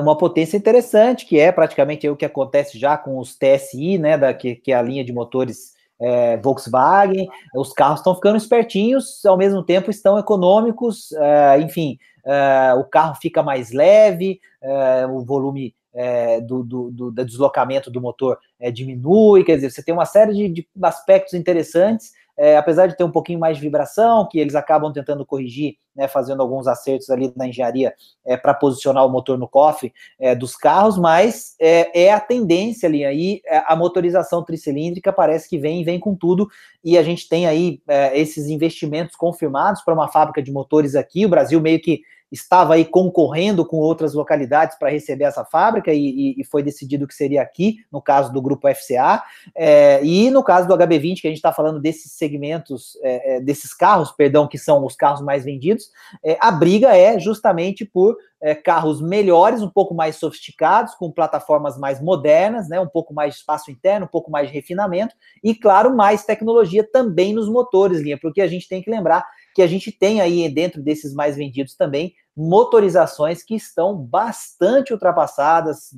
uma potência interessante, que é praticamente o que acontece já com os T S I, né, da, que, que é a linha de motores é, Volkswagen. Os carros estão ficando espertinhos, ao mesmo tempo estão econômicos, uh, enfim, uh, o carro fica mais leve, uh, o volume... É, do, do, do, do deslocamento do motor é, diminui, quer dizer, você tem uma série de, de aspectos interessantes, é, apesar de ter um pouquinho mais de vibração, que eles acabam tentando corrigir, né, fazendo alguns acertos ali na engenharia é, para posicionar o motor no cofre é, dos carros, mas é, é a tendência ali, aí a motorização tricilíndrica parece que vem, vem com tudo, e a gente tem aí é, esses investimentos confirmados para uma fábrica de motores aqui, o Brasil meio que estava aí concorrendo com outras localidades para receber essa fábrica, e, e, e foi decidido que seria aqui, no caso do grupo F C A, é, e no caso do agá bê vinte, que a gente está falando desses segmentos, é, desses carros, perdão, que são os carros mais vendidos, é, a briga é justamente por é, carros melhores, um pouco mais sofisticados, com plataformas mais modernas, né, um pouco mais de espaço interno, um pouco mais de refinamento, e claro, mais tecnologia também nos motores, Linha, porque a gente tem que lembrar que a gente tem aí dentro desses mais vendidos também motorizações que estão bastante ultrapassadas,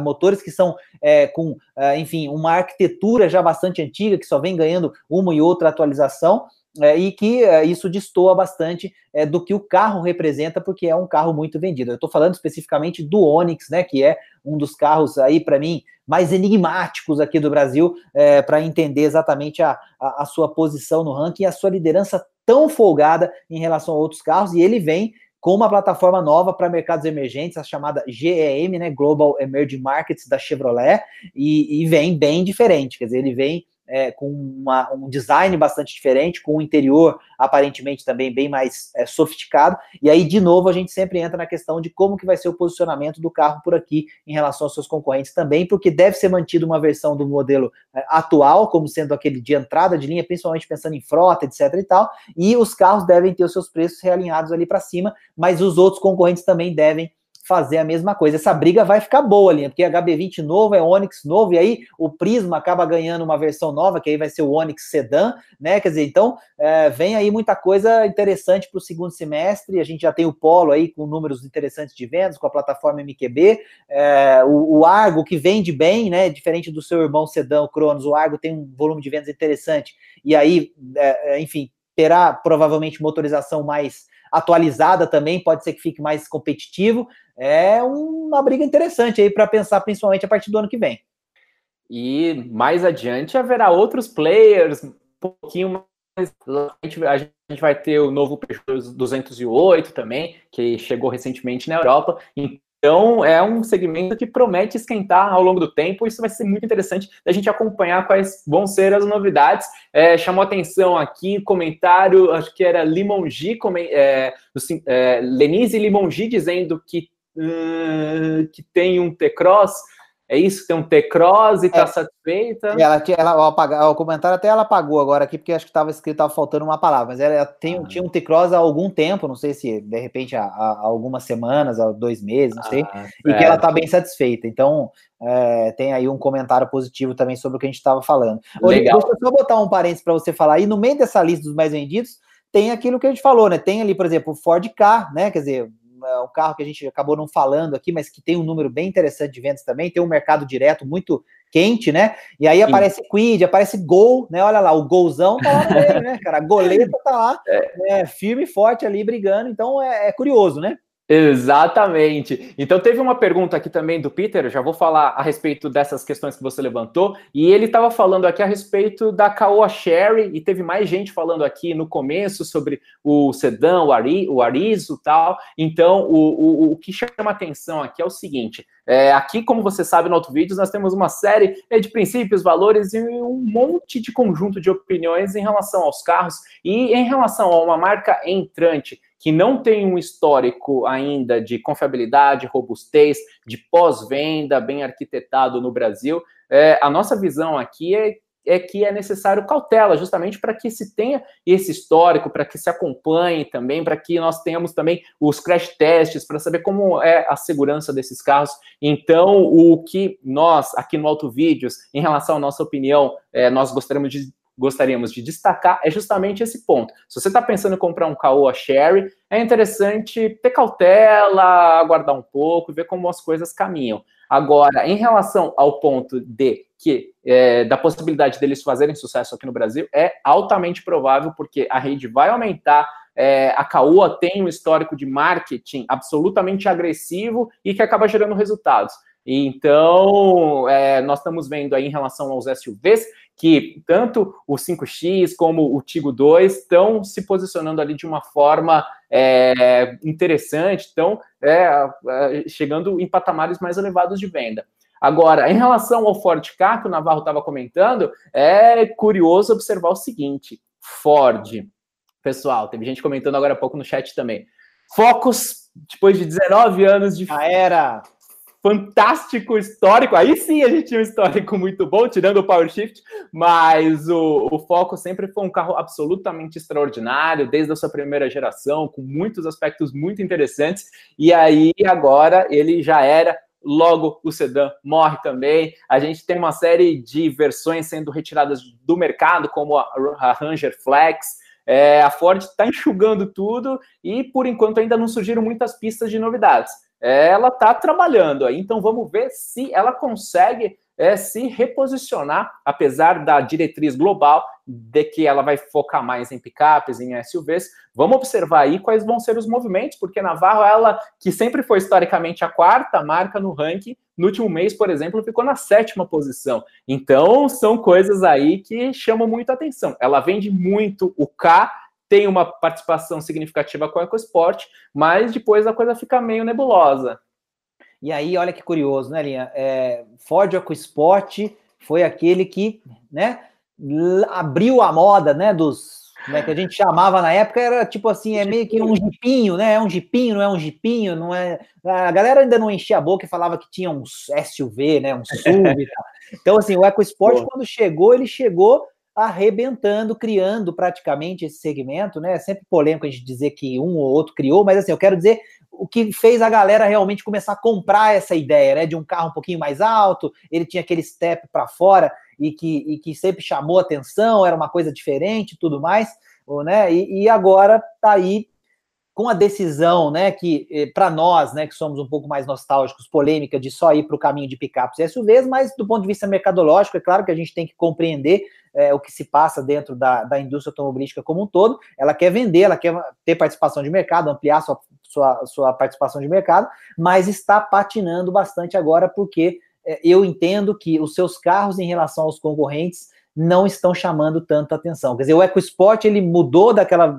motores que são é, com, é, enfim, uma arquitetura já bastante antiga, que só vem ganhando uma e outra atualização, é, e que é, isso destoa bastante é, do que o carro representa, porque é um carro muito vendido. Eu estou falando especificamente do Onix, né, que é um dos carros aí, para mim, mais enigmáticos aqui do Brasil, é, para entender exatamente a, a, a sua posição no ranking e a sua liderança tão folgada em relação a outros carros, e ele vem com uma plataforma nova para mercados emergentes, a chamada G E M, né, Global Emerging Markets, da Chevrolet, e, e vem bem diferente, quer dizer, ele vem é, com uma, um design bastante diferente, com um interior aparentemente também bem mais é, sofisticado, e aí de novo a gente sempre entra na questão de como que vai ser o posicionamento do carro por aqui em relação aos seus concorrentes também, porque deve ser mantida uma versão do modelo é, atual, como sendo aquele de entrada de linha, principalmente pensando em frota, etc e tal, e os carros devem ter os seus preços realinhados ali para cima, mas os outros concorrentes também devem fazer a mesma coisa. Essa briga vai ficar boa, Linha, porque agá bê vinte novo é Onix novo, e aí o Prisma acaba ganhando uma versão nova, que aí vai ser o Onix Sedan, né, quer dizer, então é, vem aí muita coisa interessante para o segundo semestre. A gente já tem o Polo aí com números interessantes de vendas, com a plataforma M Q B, é, o, o Argo, que vende bem, né, diferente do seu irmão Sedan, o Cronos, o Argo tem um volume de vendas interessante, e aí, é, enfim, terá provavelmente motorização mais atualizada também, pode ser que fique mais competitivo. É uma briga interessante aí para pensar, principalmente a partir do ano que vem. E mais adiante haverá outros players, um pouquinho mais... A gente vai ter o novo Peugeot duzentos e oito também, que chegou recentemente na Europa. Então é um segmento que promete esquentar ao longo do tempo. Isso vai ser muito interessante da gente acompanhar quais vão ser as novidades. É, chamou atenção aqui, comentário, acho que era Limongi, é, é, Lenise Limongi dizendo que Uh, que tem um T-Cross, é isso? Tem um T-Cross e tá é, satisfeita? Ela, ela, ela apaga, o comentário até ela apagou agora aqui, porque acho que estava escrito, estava faltando uma palavra, mas ela, ela tem, ah. tinha um T-Cross há algum tempo, não sei se, de repente, há, há algumas semanas, há dois meses, não sei, ah, e que ela tá bem satisfeita, então... É, tem aí um comentário positivo também sobre o que a gente estava falando. Legal. Deixa eu só botar um parênteses para você falar aí, no meio dessa lista dos mais vendidos, tem aquilo que a gente falou, né? Tem ali, por exemplo, o Ford Ka, né? Quer dizer... um carro que a gente acabou não falando aqui, mas que tem um número bem interessante de vendas também, tem um mercado direto muito quente, né? E aí aparece Kwid, aparece Gol, né? Olha lá, o Golzão tá lá mesmo, né, cara? A goleta tá lá, é, firme e forte ali, brigando, então é, é curioso, né? Exatamente. Então teve uma pergunta aqui também do Peter, eu já vou falar a respeito dessas questões que você levantou, e ele estava falando aqui a respeito da Caoa Chery, e teve mais gente falando aqui no começo sobre o sedã, o, Ari, o Arizo e tal. Então o, o, o que chama atenção aqui é o seguinte, é, aqui como você sabe no Auto Vídeos nós temos uma série de princípios, valores e um monte de conjunto de opiniões em relação aos carros e em relação a uma marca entrante, que não tem um histórico ainda de confiabilidade, robustez, de pós-venda bem arquitetado no Brasil. É, a nossa visão aqui é, é que é necessário cautela, justamente para que se tenha esse histórico, para que se acompanhe também, para que nós tenhamos também os crash tests, para saber como é a segurança desses carros. Então, o que nós, aqui no Auto Vídeos, em relação à nossa opinião, é, nós gostaríamos de gostaríamos de destacar é justamente esse ponto. Se você está pensando em comprar um Caoa Chery, é interessante ter cautela, aguardar um pouco e ver como as coisas caminham. Agora, em relação ao ponto de que é, da possibilidade deles fazerem sucesso aqui no Brasil, é altamente provável, porque a rede vai aumentar, é, a Caoa tem um histórico de marketing absolutamente agressivo e que acaba gerando resultados. Então, é, nós estamos vendo aí em relação aos S U Vs, que tanto o cinco X como o Tigo dois estão se posicionando ali de uma forma é, interessante, estão é, chegando em patamares mais elevados de venda. Agora, em relação ao Ford Ka, que o Navarro estava comentando, é curioso observar o seguinte, Ford, pessoal, teve gente comentando agora há pouco no chat também, Focus, depois de dezenove anos de... Já era... fantástico histórico, aí sim a gente tinha um histórico muito bom, tirando o Power Shift, mas o, o Focus sempre foi um carro absolutamente extraordinário, desde a sua primeira geração, com muitos aspectos muito interessantes, e aí agora ele já era, logo o sedã morre também, a gente tem uma série de versões sendo retiradas do mercado, como a, a Ranger Flex. É, a Ford está enxugando tudo e, por enquanto, ainda não surgiram muitas pistas de novidades. Ela está trabalhando aí, então vamos ver se ela consegue é, se reposicionar, apesar da diretriz global de que ela vai focar mais em picapes, em S U Vs. Vamos observar aí quais vão ser os movimentos, porque Navarro, ela que sempre foi historicamente a quarta marca no ranking, no último mês, por exemplo, ficou na sétima posição. Então são coisas aí que chamam muito a atenção. Ela vende muito o K, tem uma participação significativa com o EcoSport, mas depois a coisa fica meio nebulosa. E aí, olha que curioso, né, Linha? É, Ford EcoSport foi aquele que, né, abriu a moda, né, dos... Né, que a gente chamava na época, era tipo assim, é meio que um jipinho, né? É um jipinho, não é um jipinho, não é... A galera ainda não enchia a boca e falava que tinha uns S U V, né? Um S U V e tal. Então, assim, o EcoSport, quando chegou, ele chegou... arrebentando, criando praticamente esse segmento, né? É sempre polêmico a gente dizer que um ou outro criou, mas assim, eu quero dizer o que fez a galera realmente começar a comprar essa ideia, né? De um carro um pouquinho mais alto, ele tinha aquele step para fora e que, e que sempre chamou atenção, era uma coisa diferente e tudo mais, né? E, e agora tá aí com a decisão, né? Que para nós, né? Que somos um pouco mais nostálgicos, polêmica de só ir para o caminho de picapes e S U Vs, mas do ponto de vista mercadológico, é claro que a gente tem que compreender É, o que se passa dentro da, da indústria automobilística como um todo. Ela quer vender, ela quer ter participação de mercado, ampliar sua, sua, sua participação de mercado, mas está patinando bastante agora, porque é, eu entendo que os seus carros, em relação aos concorrentes, não estão chamando tanto atenção. Quer dizer, o EcoSport, ele mudou daquela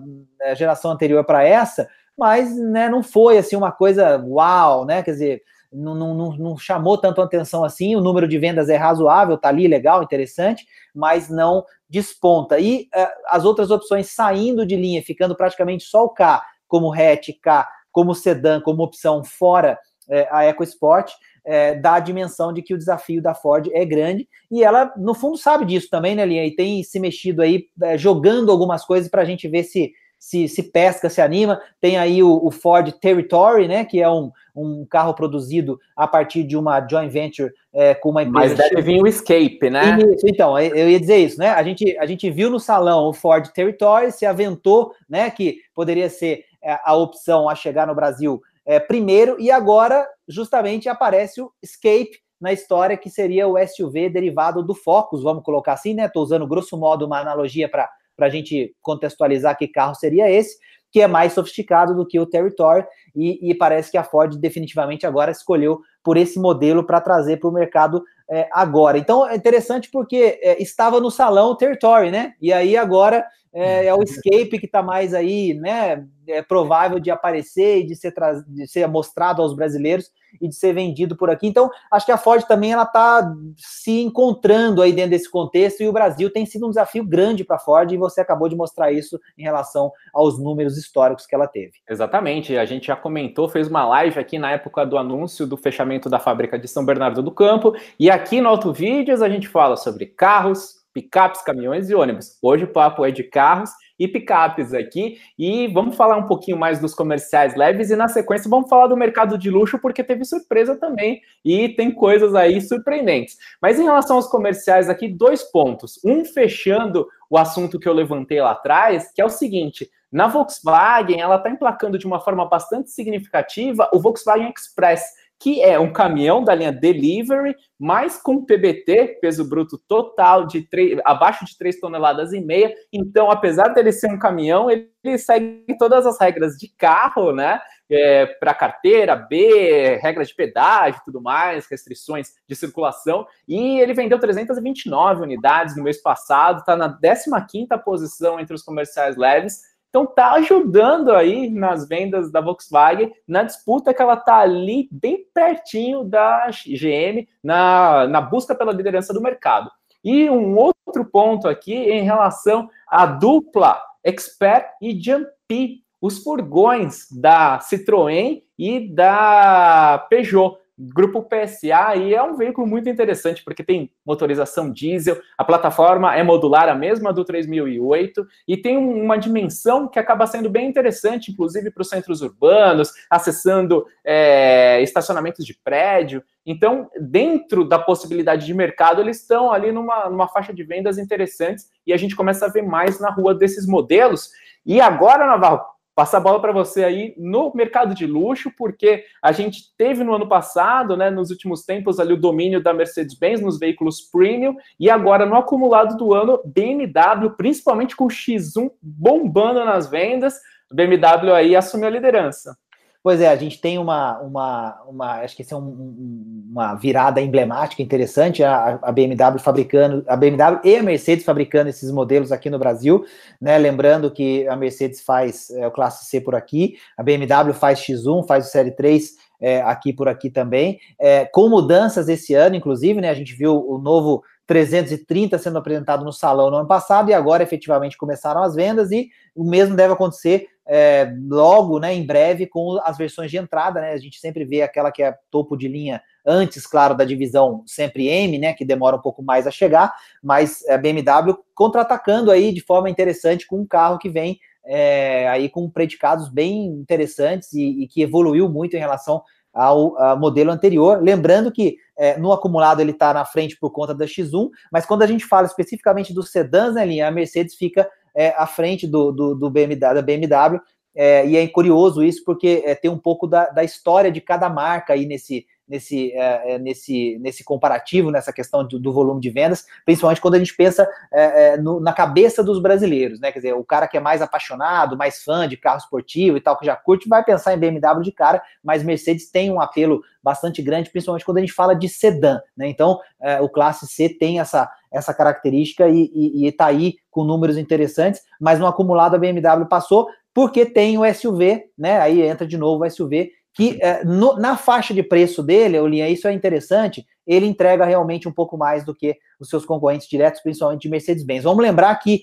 geração anterior para essa, mas, né, não foi, assim, uma coisa uau, né, quer dizer... Não, não, não chamou tanto atenção assim, o número de vendas é razoável, tá ali, legal, interessante, mas não desponta. E uh, as outras opções saindo de linha, ficando praticamente só o K, como hatch, K, como sedã, como opção fora é, a EcoSport, é, dá a dimensão de que o desafio da Ford é grande, e ela, no fundo, sabe disso também, né, Linha? E tem se mexido aí, é, jogando algumas coisas pra gente ver se... Se, se pesca, se anima. Tem aí o, o Ford Territory, né, que é um, um carro produzido a partir de uma joint venture é, com uma empresa... Mas deve vir o Escape, né? Isso, então, eu ia dizer isso, né? A gente, a gente viu no salão o Ford Territory, se aventou, né, que poderia ser a opção a chegar no Brasil é, primeiro, e agora, justamente, aparece o Escape na história, que seria o S U V derivado do Focus, vamos colocar assim, né? Estou usando, grosso modo, uma analogia para... para a gente contextualizar que carro seria esse, que é mais sofisticado do que o Territory, e, e parece que a Ford definitivamente agora escolheu por esse modelo para trazer para o mercado é, agora. Então é interessante porque é, estava no salão o Territory, né? E aí agora é, é o Escape que está mais aí, né? É provável de aparecer e de ser, de ser mostrado aos brasileiros e de ser vendido por aqui. Então acho que a Ford também ela está se encontrando aí dentro desse contexto, e o Brasil tem sido um desafio grande para a Ford, e você acabou de mostrar isso em relação aos números históricos que ela teve. Exatamente, a gente já comentou, fez uma live aqui na época do anúncio do fechamento da fábrica de São Bernardo do Campo, e aqui no Auto Vídeos a gente fala sobre carros, picapes, caminhões e ônibus. Hoje o papo é de carros e picapes aqui, e vamos falar um pouquinho mais dos comerciais leves, e na sequência vamos falar do mercado de luxo, porque teve surpresa também, e tem coisas aí surpreendentes. Mas em relação aos comerciais aqui, dois pontos. Um fechando o assunto que eu levantei lá atrás, que é o seguinte: na Volkswagen, ela está emplacando de uma forma bastante significativa o Volkswagen Express, que é um caminhão da linha Delivery, mas com P B T, peso bruto total, de abaixo de três toneladas e meia. Então, apesar dele ser um caminhão, ele segue todas as regras de carro, né? É, para carteira B, regras de pedágio e tudo mais, restrições de circulação. E ele vendeu trezentas e vinte e nove unidades no mês passado, está na décima quinta posição entre os comerciais leves. Então tá ajudando aí nas vendas da Volkswagen, na disputa que ela tá ali bem pertinho da G M, na, na busca pela liderança do mercado. E um outro ponto aqui em relação à dupla Expert e Jumpy, os furgões da Citroën e da Peugeot, grupo P S A, e é um veículo muito interessante, porque tem motorização diesel, a plataforma é modular, a mesma do três mil e oito, e tem uma dimensão que acaba sendo bem interessante, inclusive para os centros urbanos, acessando é, estacionamentos de prédio. Então, dentro da possibilidade de mercado, eles estão ali numa, numa faixa de vendas interessantes, e a gente começa a ver mais na rua desses modelos. E agora, Navarro, passar a bola para você aí no mercado de luxo, porque a gente teve no ano passado, né, nos últimos tempos, ali o domínio da Mercedes-Benz nos veículos premium, e agora no acumulado do ano, B M W, principalmente com o X um bombando nas vendas, a B M W aí assumiu a liderança. Pois é, a gente tem uma, uma, uma acho que esse é um, uma virada emblemática, interessante, a, a B M W fabricando, a B M W e a Mercedes fabricando esses modelos aqui no Brasil, né? Lembrando que a Mercedes faz é, o Classe C por aqui, a B M W faz X um, faz o Série três é, aqui por aqui também, é, com mudanças esse ano, inclusive, né? A gente viu o novo trezentos e trinta sendo apresentado no salão no ano passado, e agora efetivamente começaram as vendas, e o mesmo deve acontecer é, logo, né, em breve, com as versões de entrada, né? A gente sempre vê aquela que é topo de linha antes, claro, da divisão sempre M, né, que demora um pouco mais a chegar, mas a B M W contra-atacando aí de forma interessante com um carro que vem é, aí com predicados bem interessantes e, e que evoluiu muito em relação ao, ao modelo anterior. Lembrando que É, no acumulado ele está na frente por conta da X um, mas quando a gente fala especificamente dos sedãs, né, Linha, a Mercedes fica é, à frente do, do, do B M W, da B M W, é, e é curioso isso, porque é, tem um pouco da, da história de cada marca aí nesse, nesse, é, nesse, nesse comparativo, nessa questão do, do volume de vendas, principalmente quando a gente pensa é, é, no, na cabeça dos brasileiros, né? Quer dizer, o cara que é mais apaixonado, mais fã de carro esportivo e tal, que já curte, vai pensar em B M W de cara, mas Mercedes tem um apelo bastante grande, principalmente quando a gente fala de sedã, né? Então, é, o Classe C tem essa, essa característica e está aí com números interessantes, mas no acumulado a B M W passou, porque tem o S U V, né? Aí entra de novo o S U V, que é, no, na faixa de preço dele, Linha, isso é interessante, ele entrega realmente um pouco mais do que os seus concorrentes diretos, principalmente de Mercedes-Benz. Vamos lembrar que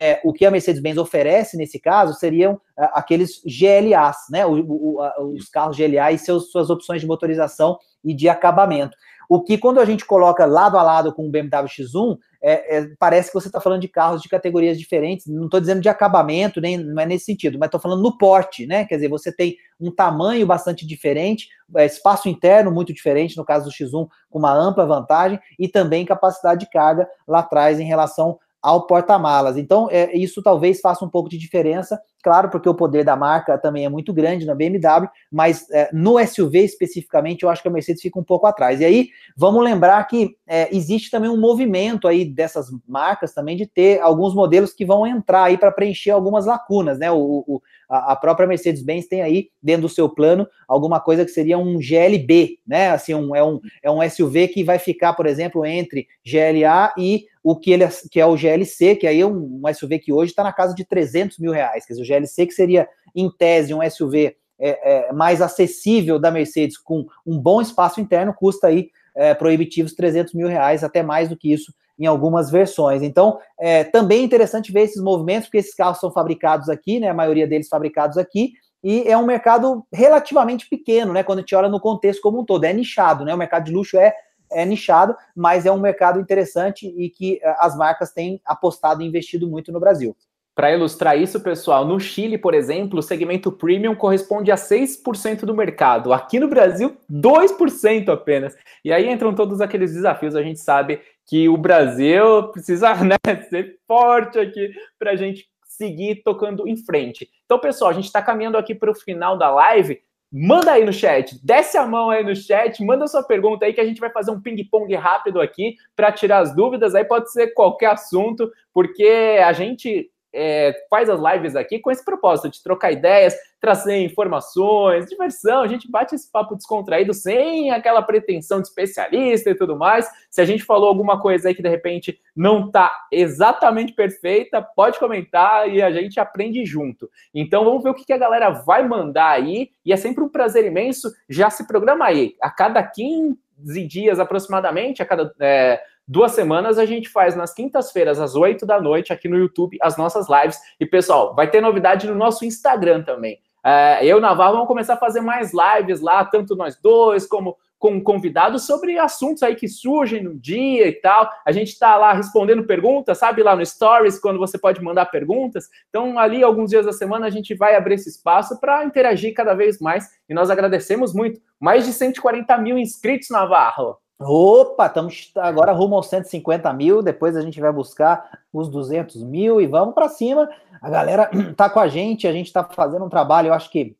é, o que a Mercedes-Benz oferece nesse caso seriam é, aqueles G L As, né? O, o, a, os carros G L A e seus, suas opções de motorização e de acabamento. O que, quando a gente coloca lado a lado com o B M W X um, é, é, parece que você está falando de carros de categorias diferentes. Não estou dizendo de acabamento, nem, não é nesse sentido, mas estou falando no porte, né? Quer dizer, você tem um tamanho bastante diferente, é, espaço interno muito diferente, no caso do X um, com uma ampla vantagem, e também capacidade de carga lá atrás em relação ao porta-malas. Então, é, isso talvez faça um pouco de diferença, claro, porque o poder da marca também é muito grande na B M W, mas é, no S U V especificamente, eu acho que a Mercedes fica um pouco atrás. E aí, vamos lembrar que é, existe também um movimento aí dessas marcas também de ter alguns modelos que vão entrar aí para preencher algumas lacunas, né? O, o, a própria Mercedes-Benz tem aí, dentro do seu plano, alguma coisa que seria um G L B, né? Assim, um, é, um, é um S U V que vai ficar, por exemplo, entre G L A e o que, ele, que é o G L C, que aí é um, um S U V que hoje está na casa de trezentos mil reais, quer dizer, o G L C que seria, em tese, um S U V é, é, mais acessível da Mercedes, com um bom espaço interno, custa aí é, proibitivos trezentos mil reais, até mais do que isso, em algumas versões. Então, é, também é interessante ver esses movimentos, porque esses carros são fabricados aqui, né, a maioria deles fabricados aqui, e é um mercado relativamente pequeno, né, quando a gente olha no contexto como um todo, é nichado, né, o mercado de luxo é, é nichado, mas é um mercado interessante e que as marcas têm apostado e investido muito no Brasil. Para ilustrar isso, pessoal, no Chile, por exemplo, o segmento premium corresponde a seis por cento do mercado. Aqui no Brasil, dois por cento apenas. E aí entram todos aqueles desafios. A gente sabe que o Brasil precisa, né, ser forte aqui para a gente seguir tocando em frente. Então, pessoal, a gente está caminhando aqui para o final da live. Manda aí no chat, desce a mão aí no chat, manda sua pergunta aí que a gente vai fazer um ping-pong rápido aqui para tirar as dúvidas. Aí pode ser qualquer assunto, porque a gente... É, faz as lives aqui com esse propósito de trocar ideias, trazer informações, diversão, a gente bate esse papo descontraído sem aquela pretensão de especialista e tudo mais. Se a gente falou alguma coisa aí que de repente não tá exatamente perfeita, pode comentar e a gente aprende junto. Então vamos ver o que a galera vai mandar aí, e é sempre um prazer imenso. Já se programa aí, a cada quinze dias aproximadamente, a cada... É, duas semanas a gente faz nas quintas-feiras, às oito da noite, aqui no YouTube, as nossas lives. E, pessoal, vai ter novidade no nosso Instagram também. É, eu e o Navarro vamos começar a fazer mais lives lá, tanto nós dois como com convidados, sobre assuntos aí que surgem no dia e tal. A gente tá lá respondendo perguntas, sabe? Lá no Stories, quando você pode mandar perguntas. Então, ali, alguns dias da semana, a gente vai abrir esse espaço para interagir cada vez mais. E nós agradecemos muito. Mais de cento e quarenta mil inscritos, Navarro. Opa, estamos agora rumo aos cento e cinquenta mil, depois a gente vai buscar os duzentos mil e vamos para cima. A galera tá com a gente, a gente tá fazendo um trabalho, eu acho que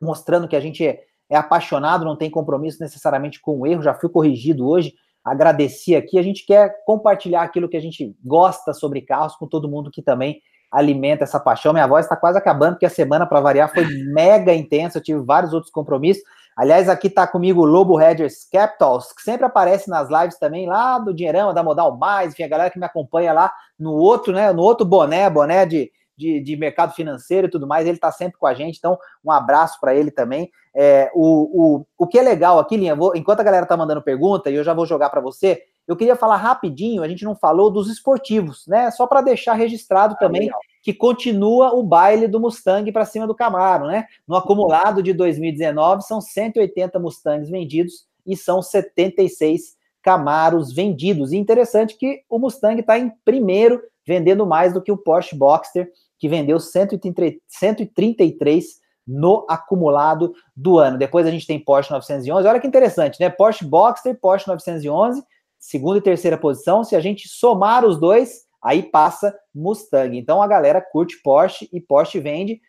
mostrando que a gente é, é apaixonado, não tem compromisso necessariamente com o erro, já fui corrigido hoje, agradeci aqui. A gente quer compartilhar aquilo que a gente gosta sobre carros com todo mundo que também alimenta essa paixão. Minha voz está quase acabando, porque a semana, para variar, foi mega intensa, eu tive vários outros compromissos. Aliás, aqui tá comigo o Lobo Hedgers Capitals, que sempre aparece nas lives também, lá do Dinheirama, da Modal Mais, enfim, a galera que me acompanha lá no outro, né, no outro boné, boné de, de, de mercado financeiro e tudo mais, ele tá sempre com a gente, então um abraço para ele também. É, o, o, o que é legal aqui, Linha, vou, enquanto a galera tá mandando pergunta, e eu já vou jogar para você, eu queria falar rapidinho, a gente não falou dos esportivos, né, só para deixar registrado ah, também... Legal. Que continua o baile do Mustang para cima do Camaro, né? No acumulado de dois mil e dezenove, são cento e oitenta Mustangs vendidos e são setenta e seis Camaros vendidos. E interessante que o Mustang está em primeiro, vendendo mais do que o Porsche Boxster, que vendeu cento e trinta e três no acumulado do ano. Depois a gente tem Porsche novecentos e onze. Olha que interessante, né? Porsche Boxster, Porsche novecentos e onze, segunda e terceira posição. Se a gente somar os dois... aí passa Mustang. Então a galera curte Porsche e Porsche vende.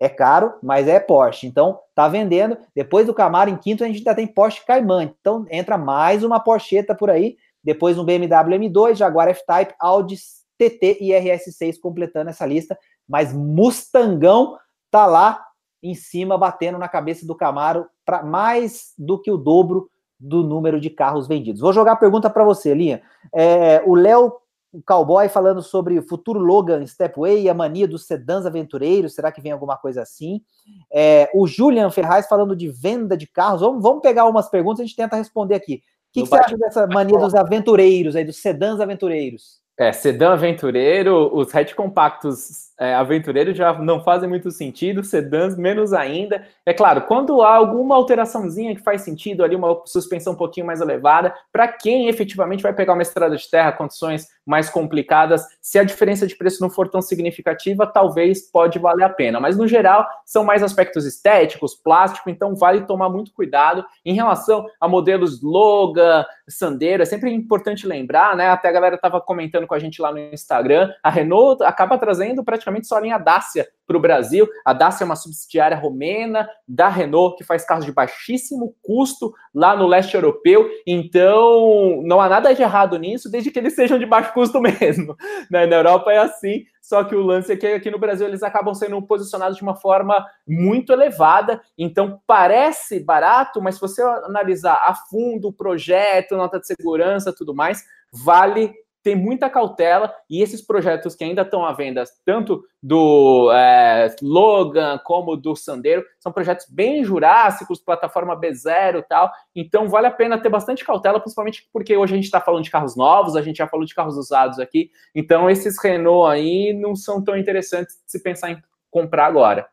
É caro, mas é Porsche. Então tá vendendo. Depois do Camaro em quinto a gente ainda tem Porsche Cayman. Então entra mais uma Porscheta por aí. Depois um B M W M dois, Jaguar F-Type, Audi T T e R S seis completando essa lista. Mas Mustangão tá lá em cima batendo na cabeça do Camaro para mais do que o dobro do número de carros vendidos. Vou jogar a pergunta para você, Linha. É, o Léo O Cowboy falando sobre o futuro Logan Stepway e a mania dos sedãs aventureiros, será que vem alguma coisa assim? É, o Julian Ferraz falando de venda de carros, vamos, vamos pegar umas perguntas e a gente tenta responder aqui. O que, que você acha dessa mania dos aventureiros, aí dos sedãs aventureiros? É, sedã aventureiro, os hatch compactos é, aventureiros já não fazem muito sentido, sedãs menos ainda. É claro, quando há alguma alteraçãozinha que faz sentido, ali uma suspensão um pouquinho mais elevada, para quem efetivamente vai pegar uma estrada de terra, condições mais complicadas, se a diferença de preço não for tão significativa, talvez pode valer a pena. Mas, no geral, são mais aspectos estéticos, plástico, então vale tomar muito cuidado em relação a modelos Logan, Sandero. É sempre importante lembrar, né? Até a galera estava comentando com a gente lá no Instagram, a Renault acaba trazendo praticamente só a linha Dacia para o Brasil. A Dacia é uma subsidiária romena da Renault, que faz carros de baixíssimo custo lá no leste europeu. Então, não há nada de errado nisso, desde que eles sejam de baixo custo mesmo. Na Europa é assim, só que o lance é que aqui no Brasil eles acabam sendo posicionados de uma forma muito elevada. Então, parece barato, mas se você analisar a fundo o projeto, nota de segurança, tudo mais, vale tem muita cautela, e esses projetos que ainda estão à venda, tanto do é, Logan como do Sandero, são projetos bem jurássicos, plataforma B zero e tal, então vale a pena ter bastante cautela, principalmente porque hoje a gente está falando de carros novos, a gente já falou de carros usados aqui, então esses Renault aí não são tão interessantes de se pensar em comprar agora.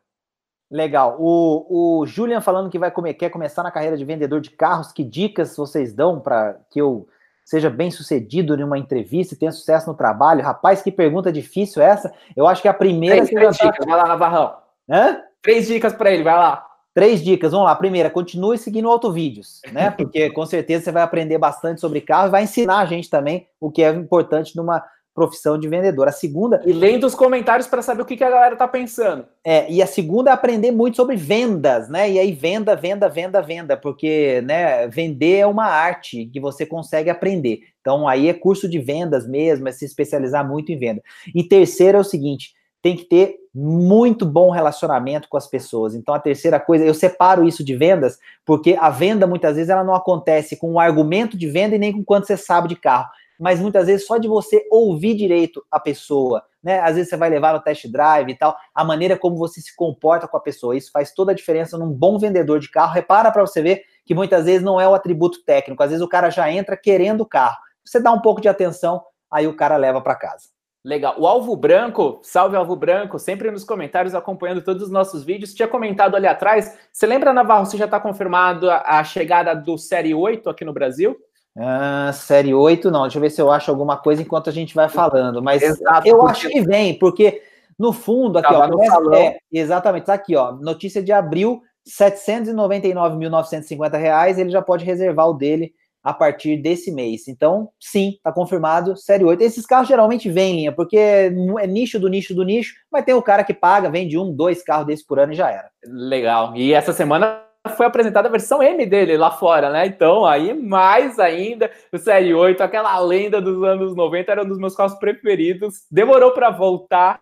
Legal. O, o Julian falando que vai comer, quer começar na carreira de vendedor de carros, que dicas vocês dão para que eu seja bem sucedido em uma entrevista e tenha sucesso no trabalho? Rapaz, que pergunta difícil essa. Eu acho que a primeira... Três, três dicas, vai lá, Navarrão. Hã? Três dicas para ele, vai lá. Três dicas, vamos lá. Primeira, continue seguindo o Auto Vídeos, né? Porque com certeza você vai aprender bastante sobre carro e vai ensinar a gente também o que é importante numa profissão de vendedor. A segunda... E lendo os comentários para saber o que, que a galera tá pensando. É, e a segunda é aprender muito sobre vendas, né? E aí venda, venda, venda, venda, porque, né, vender é uma arte que você consegue aprender. Então aí é curso de vendas mesmo, é se especializar muito em venda. E terceiro é o seguinte, tem que ter muito bom relacionamento com as pessoas. Então a terceira coisa, eu separo isso de vendas, porque a venda muitas vezes ela não acontece com o argumento de venda e nem com quanto você sabe de carro. Mas muitas vezes só de você ouvir direito a pessoa, né? Às vezes você vai levar no test drive e tal, a maneira como você se comporta com a pessoa, isso faz toda a diferença num bom vendedor de carro. Repara para você ver que muitas vezes não é o atributo técnico, às vezes o cara já entra querendo o carro. Você dá um pouco de atenção, aí o cara leva para casa. Legal. O Alvo Branco, salve Alvo Branco, sempre nos comentários acompanhando todos os nossos vídeos, tinha comentado ali atrás, você lembra, Navarro, se já está confirmado a chegada do Série oito aqui no Brasil? Ah, série oito não, deixa eu ver se eu acho alguma coisa enquanto a gente vai falando, mas exato, eu porque... acho que vem, porque no fundo aqui, ó, no é, exatamente, tá aqui, ó, notícia de abril, setecentos e noventa e nove mil, novecentos e cinquenta reais, ele já pode reservar o dele a partir desse mês, então sim, tá confirmado, série oito, esses carros geralmente vêm, Linha, porque é nicho do nicho do nicho, mas tem o cara que paga, vende um, dois carros desse por ano e já era. Legal, e essa semana foi apresentada a versão M dele lá fora, né? Então, aí mais ainda, o Série oito, aquela lenda dos anos noventa, era um dos meus carros preferidos. Demorou para voltar,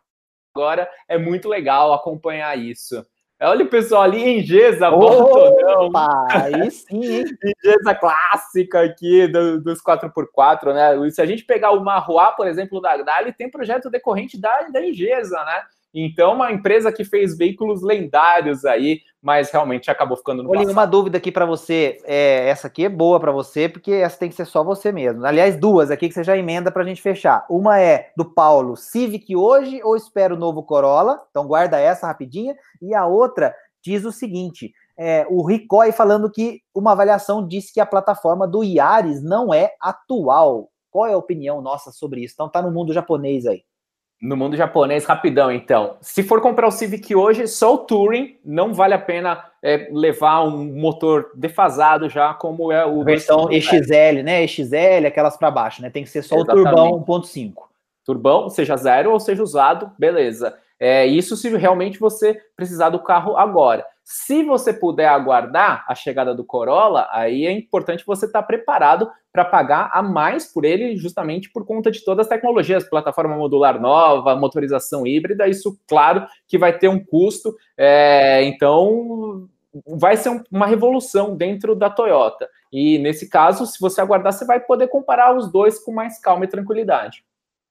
agora é muito legal acompanhar isso. Olha o pessoal ali, Ingesa, Bortolão. Aí sim, hein? Ingesa clássica aqui do, dos quatro por quatro, né? Se a gente pegar o Marruá, por exemplo, da Dali, tem projeto decorrente da, da Ingesa, né? Então, uma empresa que fez veículos lendários aí, mas realmente acabou ficando no passado. Uma dúvida aqui para você, é, essa aqui é boa para você, porque essa tem que ser só você mesmo. Aliás, duas aqui que você já emenda para a gente fechar. Uma é do Paulo, Civic hoje ou espero o novo Corolla? Então guarda essa rapidinha. E a outra diz o seguinte, é, o Ricoy falando que uma avaliação disse que a plataforma do Yaris não é atual. Qual é a opinião nossa sobre isso? Então tá no mundo japonês aí. No mundo japonês, rapidão, então. Se for comprar o Civic hoje, só o Touring, não vale a pena é, levar um motor defasado já, como é o... A versão E X L, né? E X L, aquelas para baixo, né? Tem que ser só exatamente. O turbão um ponto cinco. Turbão, seja zero ou seja usado, beleza. É, isso se realmente você precisar do carro agora. Se você puder aguardar a chegada do Corolla, aí é importante você estar preparado para pagar a mais por ele, justamente por conta de todas as tecnologias, plataforma modular nova, motorização híbrida, isso claro que vai ter um custo, é, então vai ser um, uma revolução dentro da Toyota. E nesse caso, se você aguardar, você vai poder comparar os dois com mais calma e tranquilidade.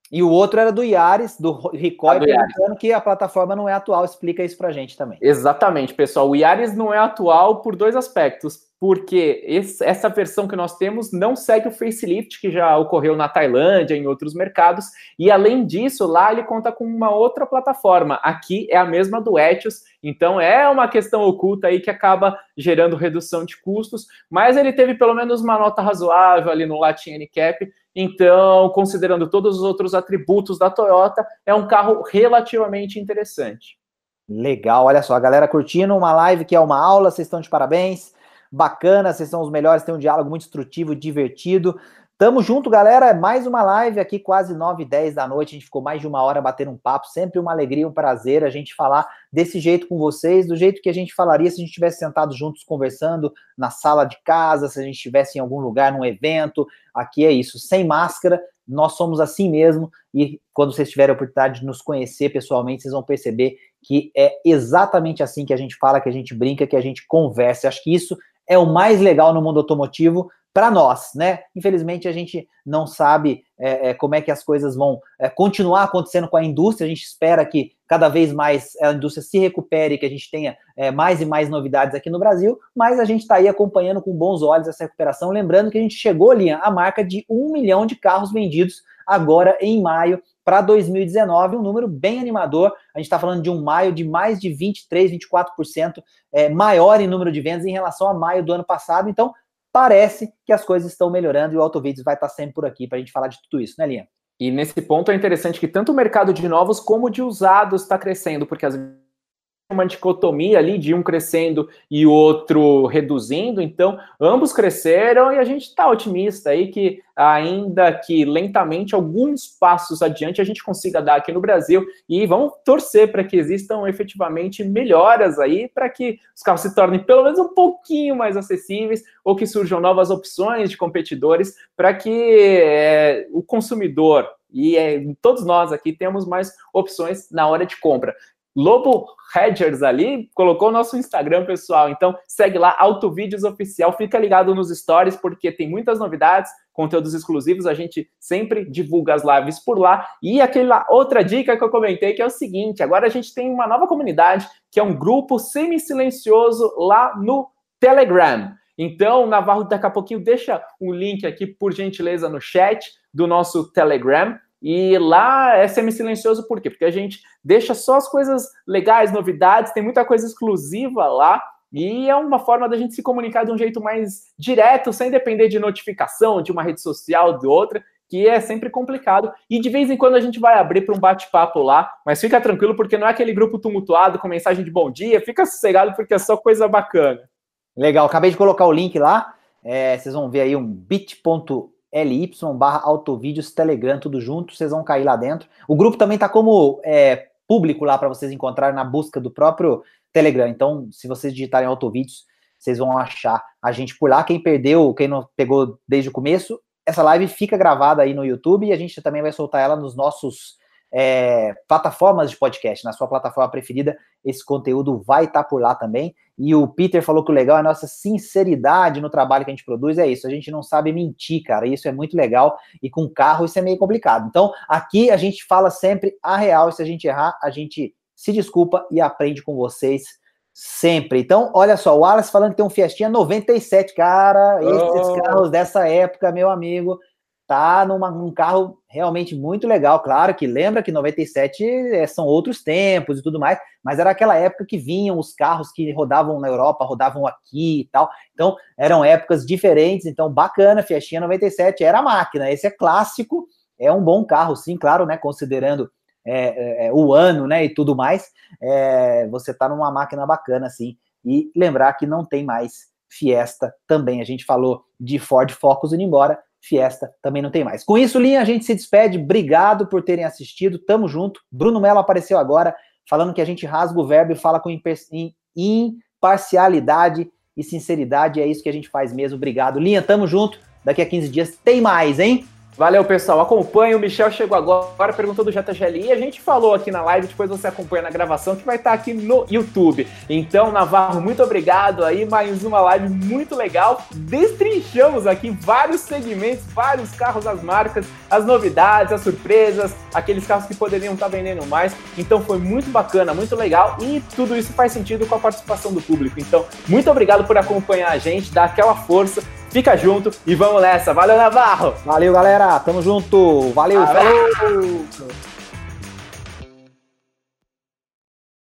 E o outro era do Yaris, do Ricoy, perguntando que a plataforma não é atual. Explica isso pra gente também. Exatamente, pessoal. O Yaris não é atual por dois aspectos. porque esse, essa versão que nós temos não segue o facelift que já ocorreu na Tailândia, em outros mercados, e além disso, lá ele conta com uma outra plataforma. Aqui é a mesma do Etios, então é uma questão oculta aí que acaba gerando redução de custos, mas ele teve pelo menos uma nota razoável ali no Latin N CAP, então, considerando todos os outros atributos da Toyota, é um carro relativamente interessante. Legal, olha só, a galera curtindo uma live que é uma aula, vocês estão de parabéns. Bacana, vocês são os melhores, tem um diálogo muito instrutivo, divertido. Tamo junto, galera, mais uma live aqui, quase nove e dez da noite, a gente ficou mais de uma hora batendo um papo, sempre uma alegria, um prazer a gente falar desse jeito com vocês, do jeito que a gente falaria se a gente estivesse sentado juntos conversando na sala de casa, se a gente estivesse em algum lugar, num evento. Aqui é isso, sem máscara, nós somos assim mesmo, e quando vocês tiverem a oportunidade de nos conhecer pessoalmente, vocês vão perceber que é exatamente assim que a gente fala, que a gente brinca, que a gente conversa. Acho que isso é o mais legal no mundo automotivo para nós, né? Infelizmente, a gente não sabe é, é, como é que as coisas vão é, continuar acontecendo com a indústria. A gente espera que cada vez mais a indústria se recupere, que a gente tenha é, mais e mais novidades aqui no Brasil, mas a gente está aí acompanhando com bons olhos essa recuperação. Lembrando que a gente chegou, Linha, à marca de um milhão de carros vendidos agora em maio para dois mil e dezenove, um número bem animador. A gente está falando de um maio de mais de vinte e três, vinte e quatro por cento é, maior em número de vendas em relação a maio do ano passado. Então, parece que as coisas estão melhorando e o Auto Vídeos vai estar sempre por aqui para a gente falar de tudo isso, né, Linha? E nesse ponto é interessante que tanto o mercado de novos como de usados está crescendo, porque às vezes tem uma dicotomia ali de um crescendo e outro reduzindo, então ambos cresceram e a gente está otimista aí que ainda que lentamente alguns passos adiante a gente consiga dar aqui no Brasil e vamos torcer para que existam efetivamente melhoras aí para que os carros se tornem pelo menos um pouquinho mais acessíveis ou que surjam novas opções de competidores para que é, o consumidor e é, todos nós aqui temos mais opções na hora de compra. Lobo Hedgers ali colocou o nosso Instagram, pessoal. Então, segue lá, Auto Vídeos Oficial. Fica ligado nos stories, porque tem muitas novidades, conteúdos exclusivos. A gente sempre divulga as lives por lá. E aquela outra dica que eu comentei, que é o seguinte. Agora a gente tem uma nova comunidade, que é um grupo semi-silencioso lá no Telegram. Então, Navarro, daqui a pouquinho, deixa um link aqui, por gentileza, no chat do nosso Telegram. E lá é semi-silencioso por quê? Porque a gente deixa só as coisas legais, novidades, tem muita coisa exclusiva lá e é uma forma da gente se comunicar de um jeito mais direto, sem depender de notificação, de uma rede social, de outra, que é sempre complicado. E de vez em quando a gente vai abrir para um bate-papo lá, mas fica tranquilo porque não é aquele grupo tumultuado com mensagem de bom dia, fica sossegado porque é só coisa bacana. Legal, acabei de colocar o link lá, é, vocês vão ver aí um bit ponto l y barra Autovídeos Telegram, tudo junto, vocês vão cair lá dentro. O grupo também tá como é, público lá para vocês encontrarem na busca do próprio Telegram. Então, se vocês digitarem Autovídeos, vocês vão achar a gente por lá. Quem perdeu, quem não pegou desde o começo, essa live fica gravada aí no YouTube e a gente também vai soltar ela nos nossos é, plataformas de podcast, na sua plataforma preferida. Esse conteúdo vai estar por lá também. E o Peter falou que o legal é a nossa sinceridade no trabalho que a gente produz, é isso, a gente não sabe mentir, cara, isso é muito legal, e com carro isso é meio complicado. Então, aqui a gente fala sempre a real, e se a gente errar, a gente se desculpa e aprende com vocês sempre. Então, olha só, o Wallace falando que tem um Fiestinha noventa e sete, cara, esses oh. carros dessa época, meu amigo, tá numa, num carro realmente muito legal, claro que lembra que noventa e sete é, são outros tempos e tudo mais, mas era aquela época que vinham os carros que rodavam na Europa, rodavam aqui e tal, então eram épocas diferentes, então bacana, Fiestinha noventa e sete era a máquina, esse é clássico, é um bom carro sim, claro, né, considerando é, é, o ano, né, e tudo mais, é, você tá numa máquina bacana assim, e lembrar que não tem mais Fiesta também, a gente falou de Ford Focus indo embora, Fiesta também não tem mais. Com isso, Linha, a gente se despede. Obrigado por terem assistido. Tamo junto. Bruno Mello apareceu agora, falando que a gente rasga o verbo e fala com imparcialidade e sinceridade. É isso que a gente faz mesmo. Obrigado, Linha. Tamo junto. Daqui a quinze dias tem mais, hein? Valeu, pessoal. Acompanhe. O Michel chegou agora, perguntou do Jetta G L I. A gente falou aqui na live, depois você acompanha na gravação, que vai estar aqui no YouTube. Então, Navarro, muito obrigado aí. Mais uma live muito legal. Destrinchamos aqui vários segmentos, vários carros, as marcas, as novidades, as surpresas, aqueles carros que poderiam estar vendendo mais. Então, foi muito bacana, muito legal. E tudo isso faz sentido com a participação do público. Então, muito obrigado por acompanhar a gente, dá aquela força. Fica junto e vamos nessa. Valeu, Navarro. Valeu, galera. Tamo junto. Valeu. Valeu. Valeu.